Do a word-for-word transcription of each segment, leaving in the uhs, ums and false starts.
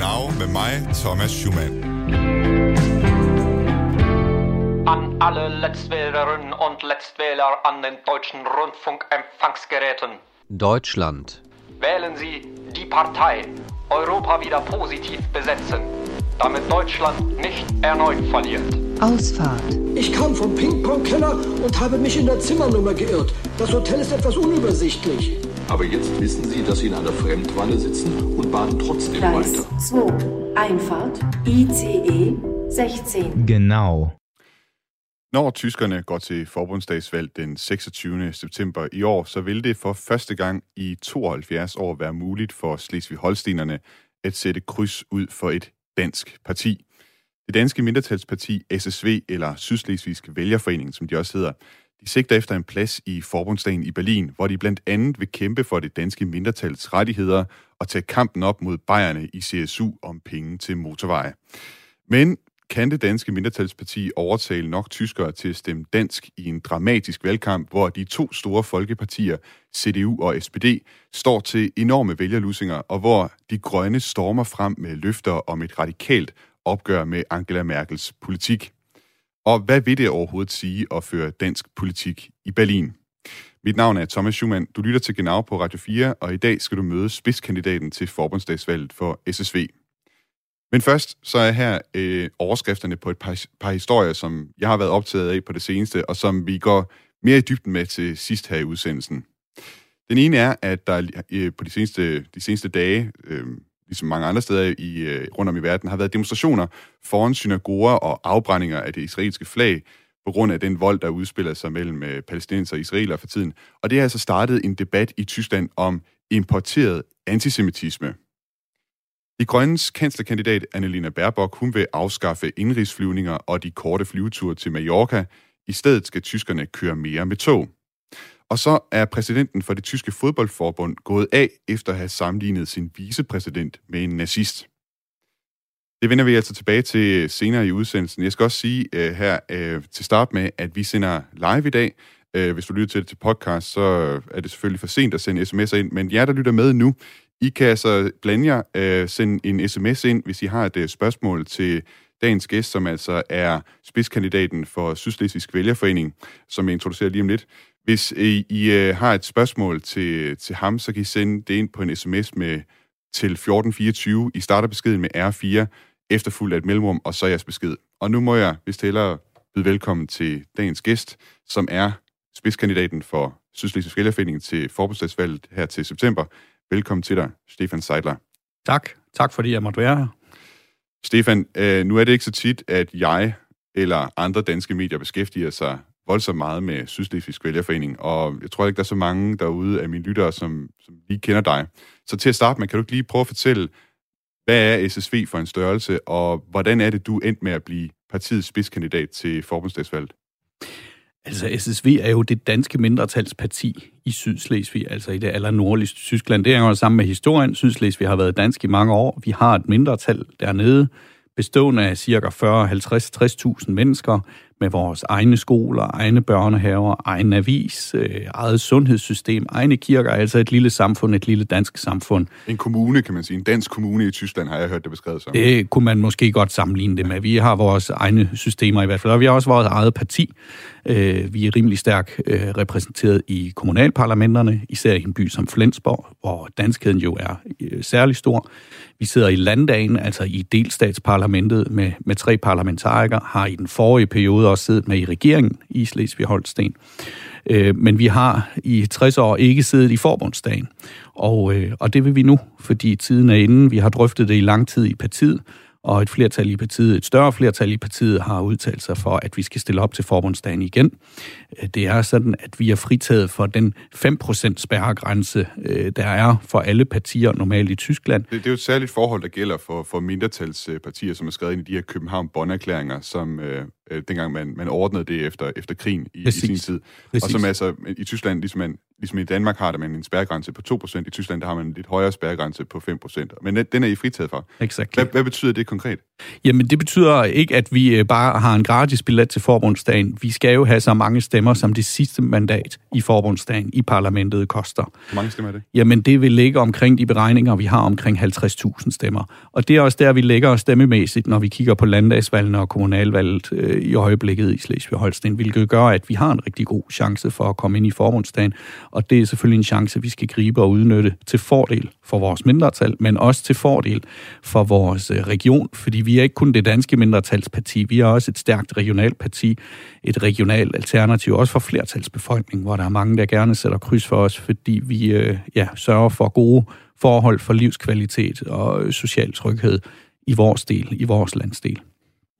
Genau med mig, Thomas Schumann. An alle Letztwählerinnen und Letztwähler an den deutschen Rundfunkempfangsgeräten. Deutschland. Wählen Sie die Partei. Europa wieder positiv besetzen, damit Deutschland nicht erneut verliert. Ausfahrt. Ich kam vom Ping-Pong-Keller und habe mich in der Zimmernummer geirrt. Das Hotel ist etwas unübersichtlich. Aber jetzt wissen Sie, dass Sie in einer Fremdwanne sitzen und baden trotzdem Gleis weiter. Gleis to. Einfahrt. I C E sixteen. Genau. Når tyskerne går til forbundsdagsvalg den seksogtyvende september i år, så vil det for første gang i tooghalvfjerds år være muligt for Slesvig-Holstenerne at sætte kryds ud for et dansk parti. Det danske mindretalsparti S S V, eller Sydslesvigsk Vælgerforening, som de også hedder, de sigter efter en plads i Forbundsdagen i Berlin, hvor de blandt andet vil kæmpe for det danske mindretals rettigheder og tage kampen op mod bajerne i C S U om penge til motorveje. Men kan det danske mindretalsparti overtale nok tyskere til at stemme dansk i en dramatisk valgkamp, hvor de to store folkepartier, C D U og S P D, står til enorme vælgerlusinger, og hvor de grønne stormer frem med løfter om et radikalt opgør med Angela Merkels politik? Og hvad vil det overhovedet sige at føre dansk politik i Berlin? Mit navn er Thomas Schumann. Du lytter til Genau på Radio fire, og i dag skal du møde spidskandidaten til forbundsdagsvalget for S S V. Men først så er her øh, overskrifterne på et par, par historier, som jeg har været optaget af på det seneste, og som vi går mere i dybden med til sidst her i udsendelsen. Den ene er, at der øh, på de seneste, de seneste dage, øh, ligesom mange andre steder i, øh, rundt om i verden, har været demonstrationer foran synagoger og afbrændinger af det israelske flag, på grund af den vold, der udspiller sig mellem øh, palæstinenser og israelere for tiden. Og det har altså startet en debat i Tyskland om importeret antisemitisme. De grønnes kanslerkandidat Annalena Baerbock, hun vil afskaffe indrigsflyvninger og de korte flyveture til Mallorca. I stedet skal tyskerne køre mere med tog. Og så er præsidenten for det tyske fodboldforbund gået af, efter at have sammenlignet sin vicepræsident med en nazist. Det vender vi altså tilbage til senere i udsendelsen. Jeg skal også sige uh, her uh, til start med, at vi sender live i dag. Uh, hvis du lytter til det til podcast, så er det selvfølgelig for sent at sende sms'er ind, men jer, der lytter med nu, I kan altså blande jer, øh, sende en sms ind, hvis I har et øh, spørgsmål til dagens gæst, som altså er spidskandidaten for Sydslesvigsk Vælgerforening, som jeg introducerer lige om lidt. Hvis I, I øh, har et spørgsmål til, til ham, så kan I sende det ind på en sms med, til fjorten fireogtyve. I starter beskeden med R fire, efterfulgt af et mellemrum, og så jeres besked. Og nu må jeg vist hellere byde velkommen til dagens gæst, som er spidskandidaten for Sydslesvigsk Vælgerforening til forbundsdagsvalget her til september. Velkommen til dig, Stefan Seidler. Tak. Tak, fordi jeg måtte være her. Stefan, nu er det ikke så tit, at jeg eller andre danske medier beskæftiger sig voldsomt meget med Sydslesvigsk Vælgerforening, og jeg tror ikke, der er så mange derude af mine lyttere, som, som lige kender dig. Så til at starte med, kan du ikke lige prøve at fortælle, hvad er S S V for en størrelse, og hvordan er det, du endte med at blive partiets spidskandidat til forbundsdagsvalget? Altså, S S V er jo det danske mindretalsparti i Sydslesvig, altså i det allernordligste Tyskland. Det hænger sammen med historien. Sydslesvig har været dansk i mange år. Vi har et mindretal dernede, bestående af cirka fyrre, halvtreds, tres tusind mennesker, med vores egne skoler, egne børnehaver, egen avis, øh, eget sundhedssystem, egne kirker, altså et lille samfund, et lille dansk samfund. En kommune, kan man sige. En dansk kommune i Tyskland, har jeg hørt det beskrevet som. Det kunne man måske godt sammenligne det med. Vi har vores egne systemer i hvert fald, og vi har også vores eget parti. Øh, vi er rimelig stærkt øh, repræsenteret i kommunalparlamenterne, især i en by som Flensborg, hvor danskheden jo er øh, særlig stor. Vi sidder i landdagen, altså i delstatsparlamentet med, med tre parlamentarikere, har i den forrige periode også siddet med i regeringen i Slesvig-Holstein. Øh, men vi har i tres år ikke siddet i forbundsdagen, og, øh, og det vil vi nu, fordi tiden er inde. Vi har drøftet det i lang tid i partiet, og et flertal i partiet, et større flertal i partiet har udtalt sig for, at vi skal stille op til forbundsdagen igen. Det er sådan, at vi er fritaget for den fem procent spærregrænse, der er for alle partier normalt i Tyskland. Det, det er jo et særligt forhold, der gælder for, for mindretalspartier, som er skrevet ind i de her København-Bonn-erklæringer, som øh, øh, dengang man, man ordnede det efter, efter krigen i, i sin tid. Præcis. Og som altså i Tyskland, ligesom, man, ligesom i Danmark har der man en spærregrænse på to procent, i Tyskland der har man en lidt højere spærregrænse på fem procent, men den er I fritaget fra. Exactly. Hvad, hvad betyder det konkret? Jamen det betyder ikke, at vi bare har en gratis billet til Forbundsdagen. Vi skal jo have så mange stemmer, som det sidste mandat i Forbundsdagen i parlamentet koster. Hvor mange stemmer er det? Jamen det vil ligge omkring de beregninger, vi har omkring halvtreds tusind stemmer. Og det er også der, vi ligger stemmemæssigt, når vi kigger på landdagsvalgene og kommunalvalget øh, i øjeblikket i Slesvig-Holstein, hvilket gør, at vi har en rigtig god chance for at komme ind i Forbundsdagen. Og det er selvfølgelig en chance, vi skal gribe og udnytte til fordel for vores mindretal, men også til fordel for vores region, fordi vi er ikke kun det danske mindretalsparti, vi er også et stærkt regionalt parti, et regionalt alternativ, også for flertalsbefolkningen, hvor der er mange, der gerne sætter kryds for os, fordi vi øh, ja, sørger for gode forhold for livskvalitet og social tryghed i vores del, i vores landsdel.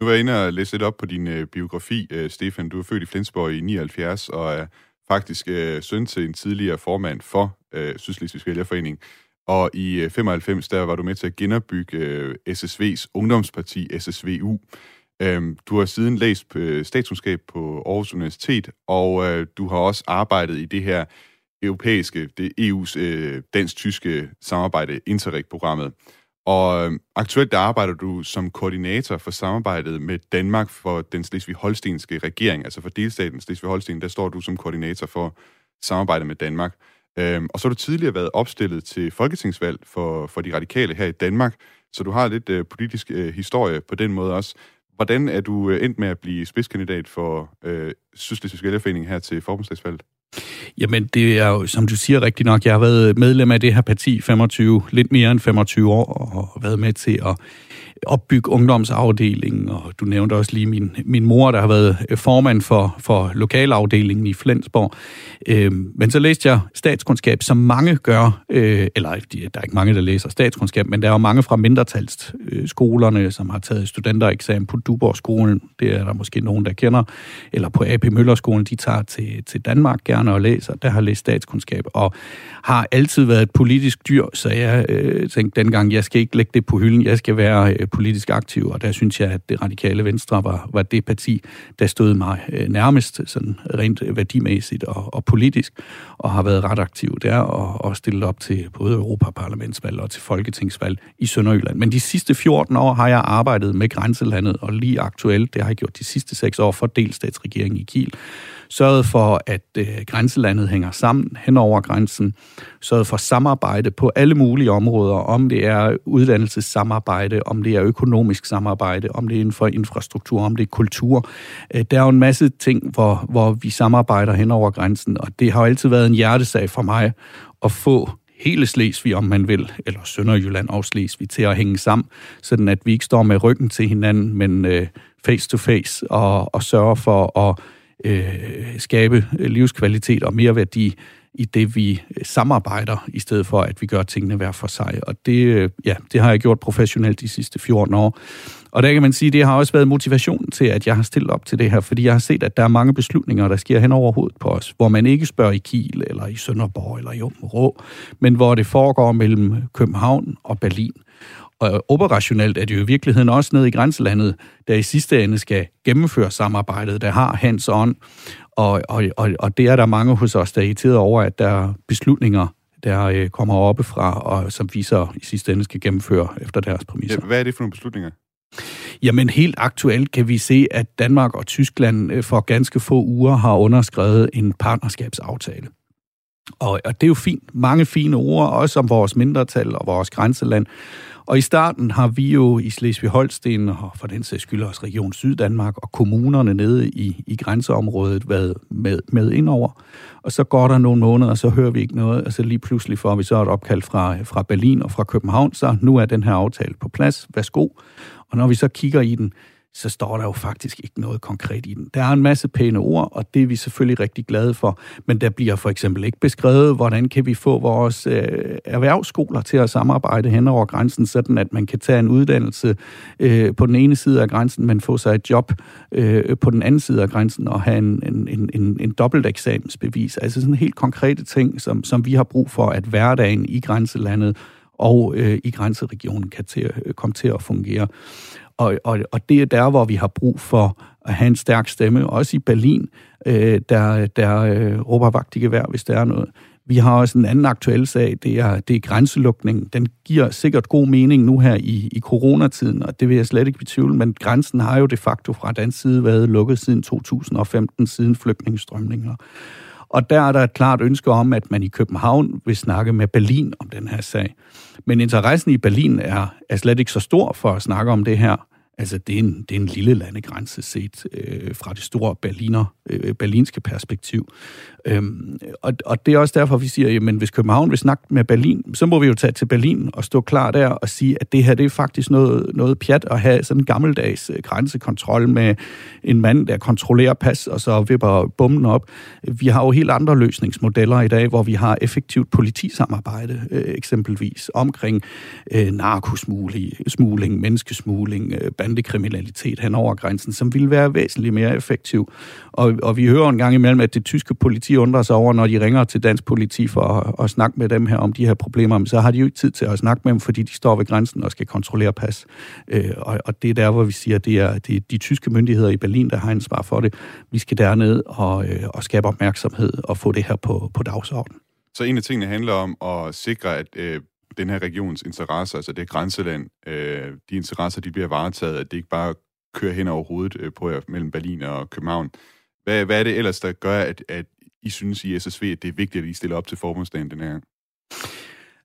Nu var jeg inde og læse lidt op på din øh, biografi, øh, Stefan. Du er født i Flensborg i nioghalvfjerds og er faktisk øh, søn til en tidligere formand for øh, Sydslesvigsk Vælgerforening. Og i øh, femoghalvfems, der var du med til at genopbygge øh, S S V's ungdomsparti, S S V U. Øh, du har siden læst øh, statskundskab på Aarhus Universitet, og øh, du har også arbejdet i det her europæiske, det E U's øh, dansk-tyske samarbejde, Interreg-programmet. Og øh, aktuelt der arbejder du som koordinator for samarbejdet med Danmark for den slesvig-holstenske regering, altså for delstaten Slesvig-Holsten, der står du som koordinator for samarbejdet med Danmark. Øh, og så har du tidligere været opstillet til folketingsvalg for, for de radikale her i Danmark, så du har lidt øh, politisk øh, historie på den måde også. Hvordan er du øh, endt med at blive spidskandidat for øh, Sydslesvigsk Vælgerforening her til forbundsdagsvalget? Jamen, det er jo, som du siger rigtigt nok, jeg har været medlem af det her parti femogtyve, lidt mere end femogtyve år, og har været med til at opbygge ungdomsafdelingen, og du nævnte også lige min, min mor, der har været formand for, for lokalafdelingen i Flensborg. Øhm, men så læste jeg statskundskab, som mange gør, øh, eller der er ikke mange, der læser statskundskab, men der er jo mange fra mindretalsskolerne, øh, som har taget studentereksamen på Duborg-Skolen, det er der måske nogen, der kender, eller på A P. Møller Skolen, de tager til, til Danmark gerne og læser, der har læst statskundskab, og har altid været et politisk dyr, så jeg øh, tænkte dengang, jeg skal ikke lægge det på hylden, jeg skal være øh, politisk aktiv, og der synes jeg, at det radikale Venstre var, var det parti, der stod mig nærmest, sådan rent værdimæssigt og, og politisk, og har været ret aktiv der, og, og stillet op til både Europaparlamentsvalg og til folketingsvalg i Sønderjylland. Men de sidste fjorten år har jeg arbejdet med grænselandet, og lige aktuelt, det har jeg gjort de sidste seks år for delstatsregeringen i Kiel, sørget for, at øh, grænselandet hænger sammen hen over grænsen, sørget for samarbejde på alle mulige områder, om det er uddannelsessamarbejde, om det er økonomisk samarbejde, om det er inden for infrastruktur, om det er kultur. Øh, der er jo en masse ting, hvor, hvor vi samarbejder hen over grænsen, og det har jo altid været en hjertesag for mig at få hele Slesvig, om man vil, eller Sønderjylland og Slesvig, til at hænge sammen, sådan at vi ikke står med ryggen til hinanden, men øh, face to face, og, og sørger for at Øh, skabe livskvalitet og mere værdi i det, vi samarbejder, i stedet for, at vi gør tingene hver for sig. Og det, ja, det har jeg gjort professionelt de sidste fjorten år. Og der kan man sige, at det har også været motivationen til, at jeg har stillet op til det her, fordi jeg har set, at der er mange beslutninger, der sker hen over hovedet på os, hvor man ikke spørger i Kiel, eller i Sønderborg, eller i Åbenrå, men hvor det foregår mellem København og Berlin. Og operationelt er det jo i virkeligheden også nede i grænselandet, der i sidste ende skal gennemføre samarbejdet, der har hands on. Og, og, og, og det er der mange hos os, der er irriteret over, at der er beslutninger, der kommer oppefra, og som vi så i sidste ende skal gennemføre efter deres præmisser. Ja, hvad er det for nogle beslutninger? Jamen helt aktuelt kan vi se, at Danmark og Tyskland for ganske få uger har underskrevet en partnerskabsaftale. Og, og det er jo fint. Mange fine ord, også om vores mindretal og vores grænseland. Og i starten har vi jo i Slesvig-Holsten, og for den sags skyld også Region Syddanmark, og kommunerne nede i, i grænseområdet været med, med indover. Og så går der nogle måneder, og så hører vi ikke noget, og så lige pludselig får vi så et opkald fra, fra Berlin og fra København, så nu er den her aftale på plads. Værsgo. Og når vi så kigger i den, så står der jo faktisk ikke noget konkret i den. Der er en masse pæne ord, og det er vi selvfølgelig rigtig glade for, men der bliver for eksempel ikke beskrevet, hvordan kan vi få vores øh, erhvervsskoler til at samarbejde hen over grænsen, sådan at man kan tage en uddannelse øh, på den ene side af grænsen, men få sig et job øh, på den anden side af grænsen og have en, en, en, en dobbelteksamensbevis. Altså sådan helt konkrete ting, som, som vi har brug for, at hverdagen i grænselandet og øh, i grænseregionen kan til, øh, komme til at fungere. Og, og, og det er der, hvor vi har brug for at have en stærk stemme, også i Berlin, øh, der, der øh, råber vagt i gevær, hvis der er noget. Vi har også en anden aktuel sag, det er, det er grænselukningen. Den giver sikkert god mening nu her i, i coronatiden, og det vil jeg slet ikke betvivle, men grænsen har jo de facto fra den side været lukket siden to tusind og femten, siden flygtningestrømninger. Og der er der et klart ønske om, at man i København vil snakke med Berlin om den her sag. Men interessen i Berlin er, er slet ikke så stor for at snakke om det her. Altså, det er en, det er en lille landegrænse set øh, fra det store berliner, øh, berlinske perspektiv. Øhm, og, og det er også derfor, vi siger, jamen, hvis København vil snakke med Berlin, så må vi jo tage til Berlin og stå klar der og sige, at det her, det er faktisk noget, noget pjat at have sådan en gammeldags grænsekontrol med en mand, der kontrollerer pas og så vipper bommen op. Vi har jo helt andre løsningsmodeller i dag, hvor vi har effektivt politisamarbejde, øh, eksempelvis omkring øh, narkosmugling, menneskesmugling, øh, kriminalitet hen over grænsen, som ville være væsentligt mere effektiv. Og, og vi hører en gang imellem, at det tyske politi undrer sig over, når de ringer til dansk politi for at, at snakke med dem her om de her problemer, men så har de jo ikke tid til at snakke med dem, fordi de står ved grænsen og skal kontrollere pas. Øh, og, og det er der, hvor vi siger, at det er, det er de tyske myndigheder i Berlin, der har ansvar for det. Vi skal derned og, øh, og skabe opmærksomhed og få det her på, på dagsordenen. Så en af tingene handler om at sikre, at øh den her regionens interesser, altså det grænseland, øh, de interesser, de bliver varetaget, at det ikke bare kører hen over hovedet på jer mellem Berlin og København. Hvad, hvad er det ellers, der gør, at, at I synes i S S V, at det er vigtigt, at I stiller op til Forbundsdagen den her gang?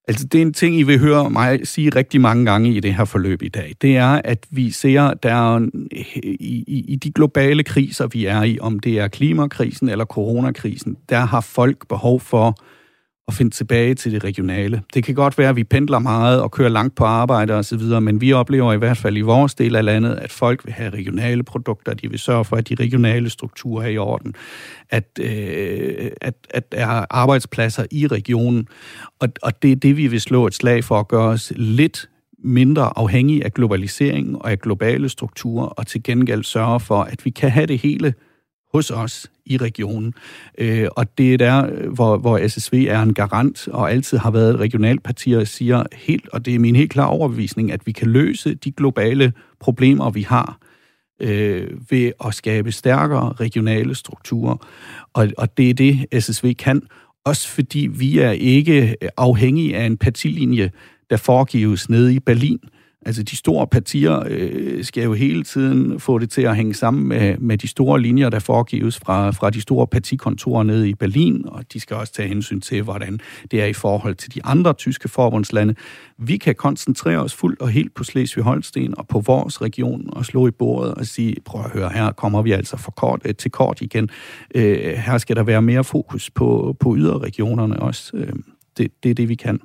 Altså, det er en ting, I vil høre mig sige rigtig mange gange i det her forløb i dag. Det er, at vi ser, der i, i, i de globale kriser, vi er i, om det er klimakrisen eller coronakrisen, der har folk behov for og finde tilbage til det regionale. Det kan godt være, at vi pendler meget og kører langt på arbejde og så videre, men vi oplever i hvert fald i vores del af landet, at folk vil have regionale produkter, de vil sørge for, at de regionale strukturer er i orden, at, øh, at, at der er arbejdspladser i regionen, og, og det er det, vi vil slå et slag for at gøre os lidt mindre afhængige af globaliseringen og af globale strukturer, og til gengæld sørge for, at vi kan have det hele hos os i regionen. Øh, og det er der, hvor, hvor S S V er en garant, og altid har været et regionalt parti, og siger helt, og det er min helt klare overbevisning, at vi kan løse de globale problemer, vi har, øh, ved at skabe stærkere regionale strukturer. Og, og det er det, S S V kan. Også fordi vi er ikke afhængige af en partilinje, der foregives nede i Berlin. Altså, de store partier øh, skal jo hele tiden få det til at hænge sammen med, med de store linjer, der foregives fra, fra de store partikontorer nede i Berlin, og de skal også tage hensyn til, hvordan det er i forhold til de andre tyske forbundslande. Vi kan koncentrere os fuldt og helt på Slesvig-Holsten og på vores region og slå i bordet og sige, prøv at høre, her kommer vi altså for kort, øh, til kort igen. Øh, her skal der være mere fokus på, på yderregionerne også. Øh, det, det er det, vi kan.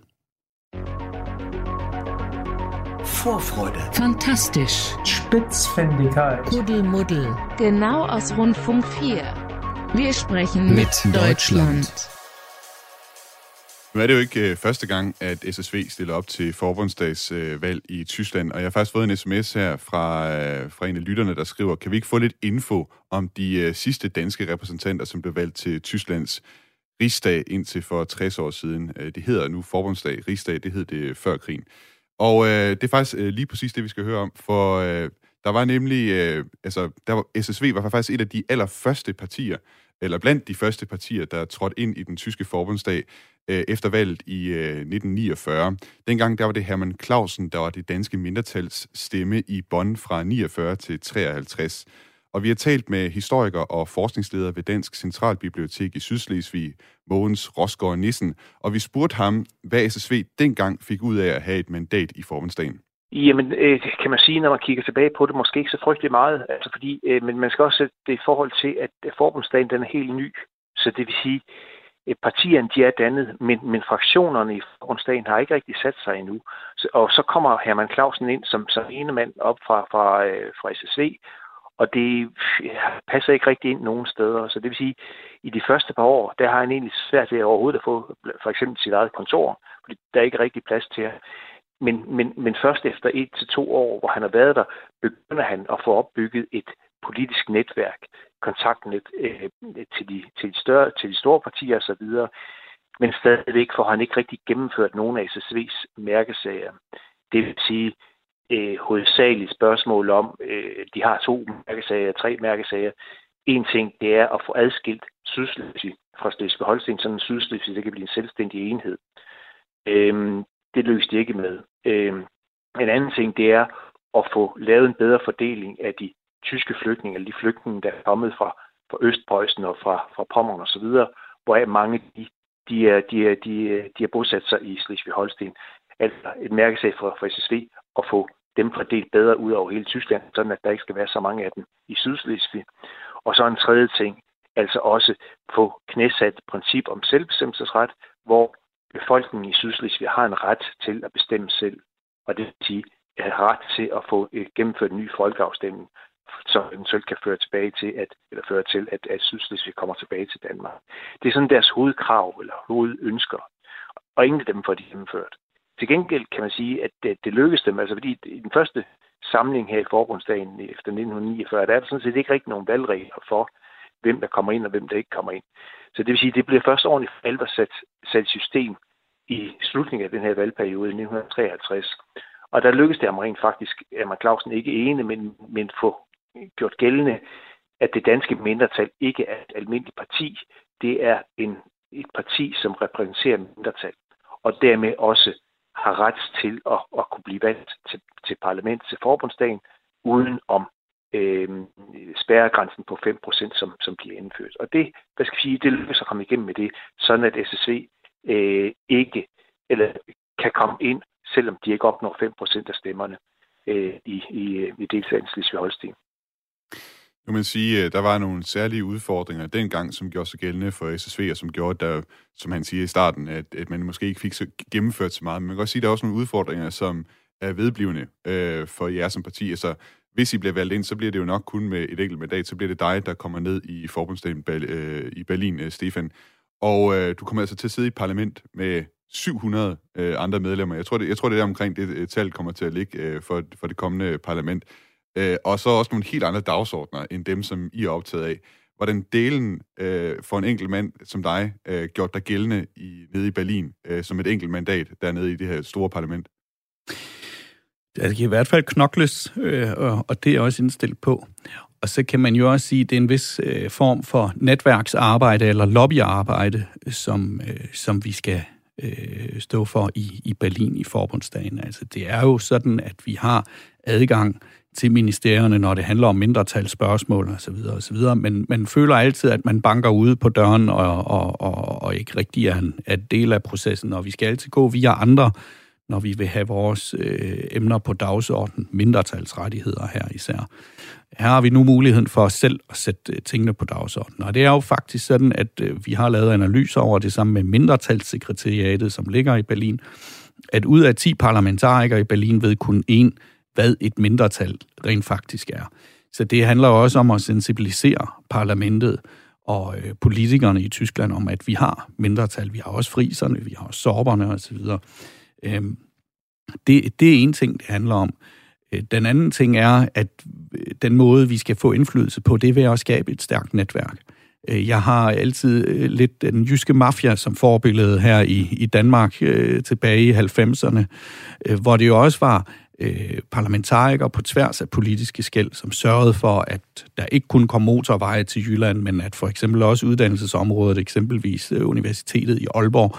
Vorfreude. Fantastisch. Spitzfindigkeit. Kuddelmuddel. Genau aus Rundfunk fire. Wir sprechen mit Deutschland. Nu er det jo ikke uh, første gang, at S S V stiller op til forbundsdagsvalg uh, i Tyskland, og jeg har faktisk fået en sms her fra, uh, fra en af lytterne, der skriver, kan vi ikke få lidt info om de uh, sidste danske repræsentanter, som blev valgt til Tysklands rigsdag indtil for tres år siden. Uh, det hedder nu forbundsdag, rigsdag, det hed det før krigen. Og øh, det er faktisk øh, lige præcis det, vi skal høre om, for øh, der var nemlig, øh, altså der var, S S V var faktisk et af de allerførste partier, eller blandt de første partier, der trådte ind i den tyske forbundsdag øh, efter valget i øh, nitten niogfyrre. Dengang der var det Herman Clausen, der var det danske mindretals stemme i Bonn fra niogfyrre til treoghalvtreds. Og vi har talt med historiker og forskningsleder ved Dansk Centralbibliotek i Sydslesvig, Mogens Rostgaard Nissen, og vi spurgte ham, hvad S S V dengang fik ud af at have et mandat i forbundsdagen. Jamen, øh, kan man sige, når man kigger tilbage på det, måske ikke så frygteligt meget, altså fordi, øh, men man skal også sætte det i forhold til, at forbundsdagen den er helt ny. Så det vil sige, at partierne de er dannet, men, men fraktionerne i forbundsdagen har ikke rigtig sat sig endnu. Så, og så kommer Herman Clausen ind som, som ene mand op fra, fra, øh, fra S S V, og det passer ikke rigtig ind nogen steder. Så det vil sige, at i de første par år, der har han egentlig svært ved overhovedet at få for eksempel sit eget kontor, fordi der er ikke rigtig plads til ham. Men, men, men først efter et til to år, hvor han har været der, begynder han at få opbygget et politisk netværk, kontaktnet øh, til, de, til, de større, til de store partier osv., men stadigvæk får han ikke rigtig gennemført nogen af S S V's mærkesager. Det vil sige, øh, hovedsageligt spørgsmål om, øh, de har to mærkesager, tre mærkesager. En ting, det er at få adskilt Sydslesvig fra Slesvig-Holstein, sådan en Sydslesvig, der kan blive en selvstændig enhed. Øh, det løser de ikke med. Øh, en anden ting, det er at få lavet en bedre fordeling af de tyske flygtninge, eller de flygtninge, der er kommet fra, fra Østpreussen og fra, fra Pommern og så videre, hvoraf mange de, de, er, de, er, de, er, de er bosat sig i Slesvig-Holstein. Altså et mærkesag fra, fra S S V at få dem fordelt bedre ud over hele Tyskland, sådan at der ikke skal være så mange af dem i Sydslesvig. Og så en tredje ting, altså også få knæsat princip om selvbestemmelsesret, hvor befolkningen i Sydslesvig har en ret til at bestemme selv, og det vil sige at have ret til at få gennemført en ny folkeafstemning, som eventuelt kan føre tilbage til, at, eller føre til, at, at Sydslesvig kommer tilbage til Danmark. Det er sådan deres hovedkrav eller hovedønsker, og ingen af dem får de gennemført. Til gengæld kan man sige, at det, det lykkedes dem, altså fordi i den første samling her i Forbundsdagen efter nitten niogfyrre, der er der sådan set ikke rigtig nogen valgregler for, hvem der kommer ind og hvem der ikke kommer ind. Så det vil sige, at det bliver først ordentligt for alvor sat, sat system i slutningen af den her valgperiode i nitten treoghalvtreds. Og der lykkedes det ham rent faktisk, Herman Clausen ikke ene, men, men få gjort gældende, at det danske mindretal ikke er et almindeligt parti. Det er en, et parti, som repræsenterer mindretal, og dermed også har ret til at, at kunne blive valgt til, til parlamentet, til Forbundsdagen, uden om øh, spærregrænsen på fem procent, som, som bliver indført. Og det, hvad skal jeg sige, det lykkes at komme igennem med det, sådan at S S V øh, ikke eller kan komme ind, selvom de ikke opnår fem procent af stemmerne øh, i, i, i delstaten Slesvig-Holsten. Nu man sige, at der var nogle særlige udfordringer dengang, som gjorde sig gældende for S S V, og som gjorde, der, som han siger i starten, at, at man måske ikke fik så gennemført så meget. Men man kan også sige, at der er også nogle udfordringer, som er vedblivende øh, for jer som parti. Altså, hvis I bliver valgt ind, så bliver det jo nok kun med et enkelt mandat, så bliver det dig, der kommer ned i Forbundsdagen øh, i Berlin, øh, Stefan. Og øh, du kommer altså til at sidde i parlament med syv hundrede øh, andre medlemmer. Jeg tror, det, jeg tror, det er der omkring det tal kommer til at ligge øh, for, for det kommende parlament. Og så også nogle helt andre dagsordner, end dem, som I er optaget af. Hvordan delen øh, for en enkelt mand som dig øh, gjort dig gældende i, nede i Berlin, øh, som et enkelt mandat dernede i det her store parlament? Det kan i hvert fald knokles, øh, og det er også indstillet på. Og så kan man jo også sige, at det er en vis øh, form for netværksarbejde eller lobbyarbejde, som, øh, som vi skal øh, stå for i, i Berlin i Forbundsdagen. Altså, det er jo sådan, at vi har adgang til ministerierne, når det handler om mindretalsspørgsmål og så videre og så videre, men man føler altid, at man banker ude på døren og, og, og, og ikke rigtig er en del af processen, og vi skal altid gå via andre, når vi vil have vores øh, emner på dagsordenen, mindretalsrettigheder her især. Her har vi nu muligheden for selv at sætte tingene på dagsordenen, og det er jo faktisk sådan, at øh, vi har lavet analyser over det sammen med mindretalssekretariatet, som ligger i Berlin, at ud af ti parlamentarikere i Berlin ved kun én, hvad et mindretal rent faktisk er. Så det handler også om at sensibilisere parlamentet og øh, politikerne i Tyskland om, at vi har mindretal. Vi har også friserne, vi har også sorberne osv. Øhm, det, det er en ting, det handler om. Den anden ting er, at den måde, vi skal få indflydelse på, det er ved at skabe et stærkt netværk. Jeg har altid lidt den jyske mafia som forbillede her i, i Danmark øh, tilbage i halvfemserne, øh, hvor det jo også var parlamentarikere på tværs af politiske skel, som sørgede for, at der ikke kun kom motorveje til Jylland, men at for eksempel også uddannelsesområdet, eksempelvis Universitetet i Aalborg,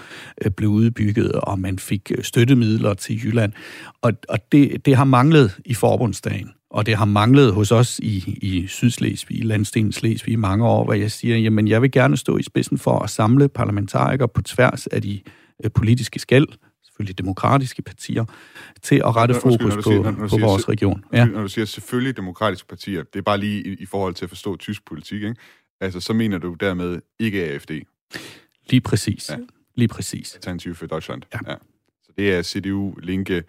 blev udbygget, og man fik støttemidler til Jylland. Og, og det, det har manglet i Forbundsdagen, og det har manglet hos os i, i Sydslesvig, i Landstenen Slesvig i mange år, hvor jeg siger, jamen jeg vil gerne stå i spidsen for at samle parlamentarikere på tværs af de politiske skel, selvfølgelig demokratiske partier, til at rette Nå, fokus på, siger, på siger, vores region. Ja. Når du siger selvfølgelig demokratiske partier, det er bare lige i, i forhold til at forstå tysk politik, ikke? Altså, så mener du dermed ikke A F D? Lige præcis. Ja. Lige præcis. Alternativ for Deutschland. Ja. Ja. Så det er C D U, Linke,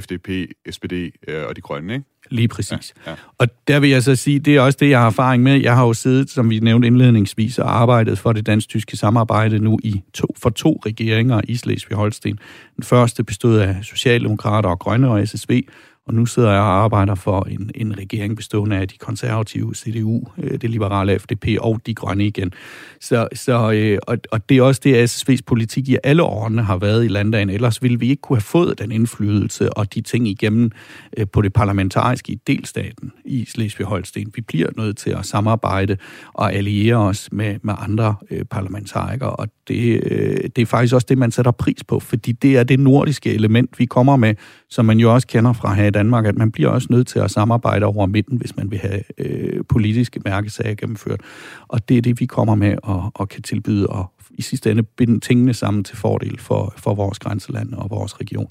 F D P, S P D og De Grønne, ikke? Lige præcis. Ja, ja. Og der vil jeg så sige, det er også det, jeg har erfaring med. Jeg har jo siddet, som vi nævnte indledningsvis, og arbejdet for det dansk-tyske samarbejde nu i to, for to regeringer i Slesvig-Holsten. Den første bestod af Socialdemokrater og Grønne og S S V, Og nu sidder jeg og arbejder for en, en regering bestående af de konservative, C D U, det liberale F D P og de grønne igen. Så, så, øh, og, og det er også det, at S S V's politik i alle årene har været i landdagen. Ellers ville vi ikke kunne have fået den indflydelse og de ting igennem øh, på det parlamentariske i delstaten i Slesvig-Holstein. Vi bliver nødt til at samarbejde og alliere os med, med andre øh, parlamentarikere, og det, øh, det er faktisk også det, man sætter pris på, fordi det er det nordiske element, vi kommer med, som man jo også kender fra her i Danmark, at man bliver også nødt til at samarbejde over midten, hvis man vil have øh, politiske mærkesager gennemført. Og det er det, vi kommer med og, og kan tilbyde, og i sidste ende binde tingene sammen til fordel for, for vores grænseland og vores region.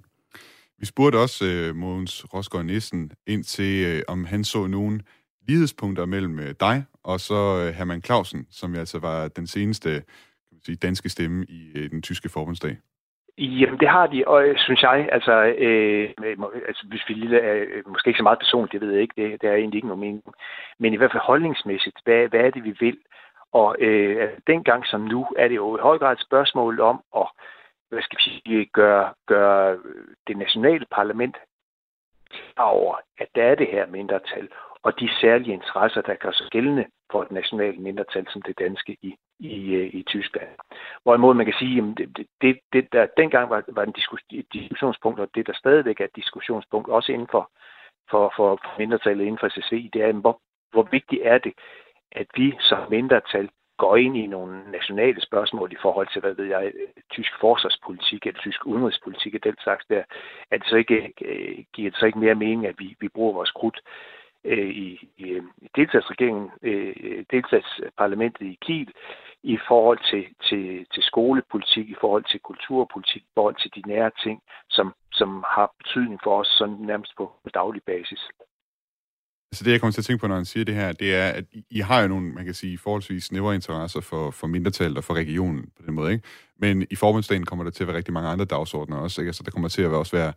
Vi spurgte også øh, Mogens Rostgaard Nissen ind til, øh, om han så nogen lighedspunkter mellem øh, dig og så øh, Herman Clausen, som altså var den seneste kan man sige, danske stemme i øh, den tyske forbundsdag. Jamen, det har de, og synes jeg, altså, øh, altså hvis vi lige er, måske ikke så meget personligt, det ved jeg ikke, det, det er egentlig ikke nogen mening, men i hvert fald holdningsmæssigt, hvad, hvad er det, vi vil? Og øh, altså, dengang som nu, er det jo i høj grad et spørgsmål om at, hvad skal vi sige, gøre, gøre det nationale parlament klar over, at der er det her mindretal, og de særlige interesser, der gør sig gældende for et nationalt mindretal som det danske i, i, i Tyskland. Hvorimod man kan sige, at det, det, det der dengang var, var en diskussionspunkt, og det der stadigvæk er et diskussionspunkt, også inden for, for, for mindretallet inden for S S V, det er, hvor, hvor vigtigt er det, at vi som mindretal går ind i nogle nationale spørgsmål i forhold til, hvad ved jeg, tysk forsvarspolitik eller tysk udenrigspolitik og den slags der, at det så ikke, giver det så ikke mere mening, at vi, vi bruger vores krudt i, i, i delstatsregeringen, øh, delstatsparlamentet i Kiel, i forhold til, til, til skolepolitik, i forhold til kulturpolitik, i forhold til de nære ting, som, som har betydning for os sådan nærmest på, på daglig basis. Så det, jeg kommer til at tænke på, når han siger det her, det er, at I har jo nogle, man kan sige, forholdsvis snævre interesser for, for mindretal og for regionen på den måde, ikke? Men i forbundsdagen kommer der til at være rigtig mange andre dagsordner også, ikke? Så der kommer til at også være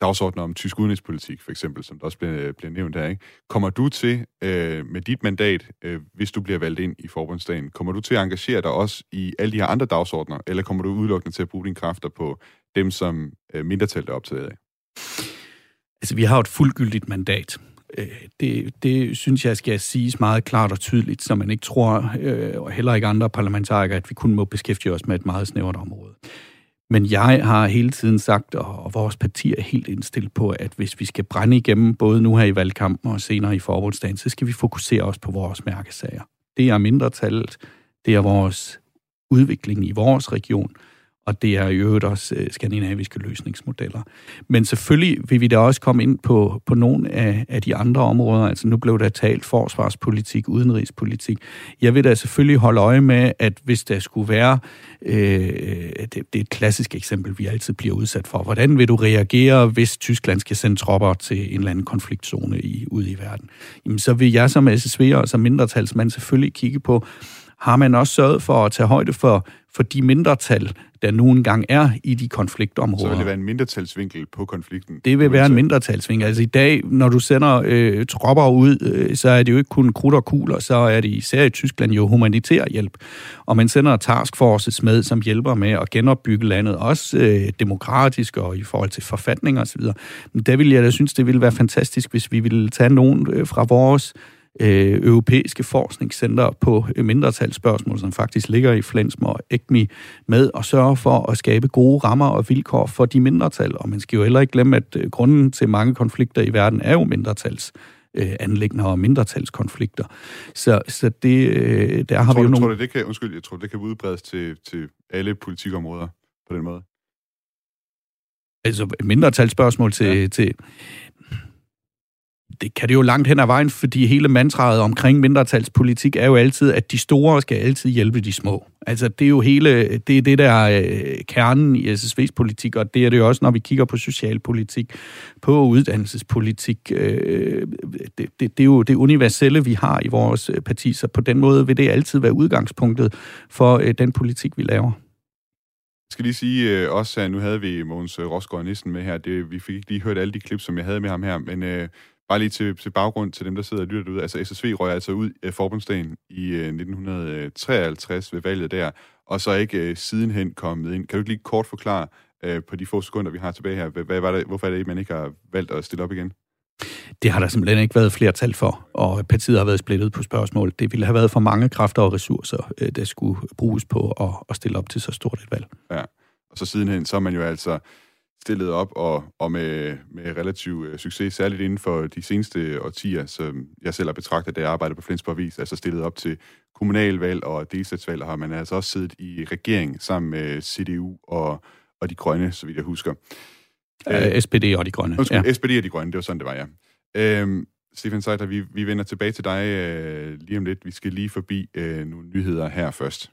dagsordner om tysk udenrigspolitik, for eksempel, som der også bliver, bliver nævnt her, ikke? Kommer du til, øh, med dit mandat, øh, hvis du bliver valgt ind i forbundsdagen, kommer du til at engagere dig også i alle de her andre dagsordner, eller kommer du udelukkende til at bruge dine kræfter på dem, som øh, mindretallet er optaget af? Altså, vi har et fuldgyldigt mandat. Det, det synes jeg skal siges meget klart og tydeligt, så man ikke tror, øh, og heller ikke andre parlamentarikere, at vi kun må beskæftige os med et meget snævert område. Men jeg har hele tiden sagt, og vores parti er helt indstillet på, at hvis vi skal brænde igennem, både nu her i valgkampen og senere i forbundsdagen, så skal vi fokusere os på vores mærkesager. Det er mindretallet, det er vores udvikling i vores region, og det er i øvrigt også skandinaviske løsningsmodeller. Men selvfølgelig vil vi da også komme ind på, på nogle af, af de andre områder. Altså nu blev der talt forsvarspolitik, udenrigspolitik. Jeg vil da selvfølgelig holde øje med, at hvis der skulle være, øh, det, det er et klassisk eksempel, vi altid bliver udsat for. Hvordan vil du reagere, hvis Tyskland skal sende tropper til en eller anden konfliktzone i, ude i verden? Jamen, så vil jeg som S S V'er og som mindretalsmand selvfølgelig kigge på, har man også sørget for at tage højde for, for de mindretal, der nu engang er i de konfliktområder. Så vil det være en mindretalsvinkel på konflikten? Det vil være en mindretalsvinkel. Altså i dag, når du sender øh, tropper ud, øh, så er det jo ikke kun krudt og kugler, så er det især i Tyskland jo humanitær hjælp. Og man sender taskforces med, som hjælper med at genopbygge landet, også øh, demokratisk og i forhold til forfatning osv. Men der ville jeg da synes, det ville være fantastisk, hvis vi ville tage nogen øh, fra vores Øh, europæiske forskningscenter på mindretalsspørgsmål, som faktisk ligger i Flensborg og E C M I, med at sørge for at skabe gode rammer og vilkår for de mindretal. Og man skal jo heller ikke glemme, at grunden til mange konflikter i verden er jo mindretals øh, anliggender og mindretalskonflikter. Så, så det, øh, der har tror, vi jo nogle... Tror du, det kan, undskyld, jeg tror, det kan udbredes til, til alle politikområder på den måde? Altså mindretalsspørgsmål til... Ja. til Det kan det jo langt hen ad vejen, fordi hele mantraet omkring mindretalspolitik er jo altid, at de store skal altid hjælpe de små. Altså det er jo hele, det er det der øh, kernen i S S V's politik, og det er det jo også, når vi kigger på socialpolitik, på uddannelsespolitik. Øh, det, det, det er jo det universelle, vi har i vores parti, så på den måde vil det altid være udgangspunktet for øh, den politik, vi laver. Jeg skal lige sige øh, også, at nu havde vi Mogens Rostgaard Nissen med her. Det, vi fik ikke lige hørt alle de klip, som jeg havde med ham her, men... Øh, Bare lige til, til baggrund til dem, der sidder og lytter derude. Altså S S V røg altså ud af forbundsdagen i øh, nitten treoghalvtreds ved valget der, og så ikke øh, sidenhen kommet ind. Kan du ikke lige kort forklare, øh, på de få sekunder, vi har tilbage her. Hvad var det, hvorfor er det, at man ikke har valgt at stille op igen? Det har der simpelthen ikke været flertal for, og partiet har været splittet på spørgsmål. Det ville have været for mange kræfter og ressourcer, der skulle bruges på at, at stille op til så stort et valg. Ja, og så sidenhen, så er man jo altså stillet op og, og med, med relativ succes, særligt inden for de seneste årtier, som jeg selv har betragtet, da jeg arbejdede på Flensborg Avis, altså stillet op til kommunalvalg og delstatsvalg, og har man altså også siddet i regering sammen med C D U og, og De Grønne, så vidt jeg husker. Øh, S P D og De Grønne. Undskyld, ja. S P D og De Grønne, det var sådan, det var, ja. Øhm, Stefan Seidler, vi, vi vender tilbage til dig øh, lige om lidt. Vi skal lige forbi øh, nogle nyheder her først.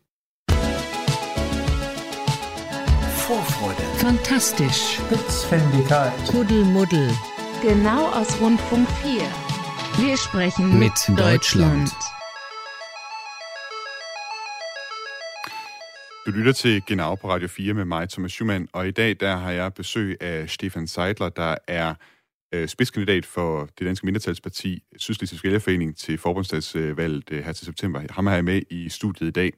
Vorfreude. Fantastisch. Spitzfindigkeit. Kuddelmuddel. Genau aus Rundfunk fire. Wir sprechen mit Deutschland. Du lytter til Genau på Radio fire med mig, Thomas Schumann, og i dag der har jeg besøg af Stefan Seidler, der er øh, spidskandidat for det danske mindretalsparti Sydslesvigsk Vælgerforening til forbundsdagsvalget øh, her til september. Ham har jeg med i studiet i dag.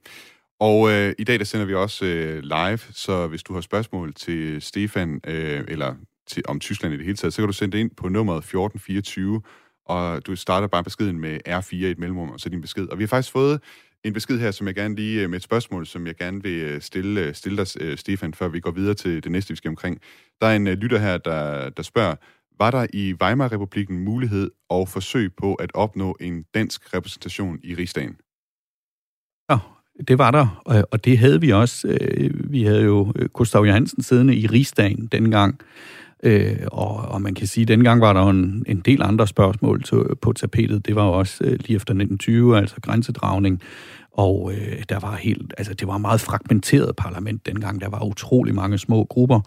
Og øh, i dag der sender vi også øh, live, så hvis du har spørgsmål til Stefan øh, eller til, om Tyskland i det hele taget, så kan du sende det ind på nummeret fjorten fireogtyve, og du starter bare beskeden med R fire i et mellemrum, og så din besked. Og vi har faktisk fået en besked her, som jeg gerne lige med et spørgsmål, som jeg gerne vil stille, stille dig, Stefan, før vi går videre til det næste, vi skal omkring. Der er en lytter her, der, der spørger, var der i Weimar-republikken mulighed og forsøg på at opnå en dansk repræsentation i Rigsdagen? Ja, det var der, og det havde vi også. Vi havde jo Gustav Johansen siddende i Rigsdagen dengang, Øh, og, og man kan sige, at dengang var der jo en, en del andre spørgsmål to, på tapetet. Det var jo også øh, lige efter nitten tyve, altså grænsedragning. Og øh, der var helt, altså, det var meget fragmenteret parlament dengang. Der var utrolig mange små grupper.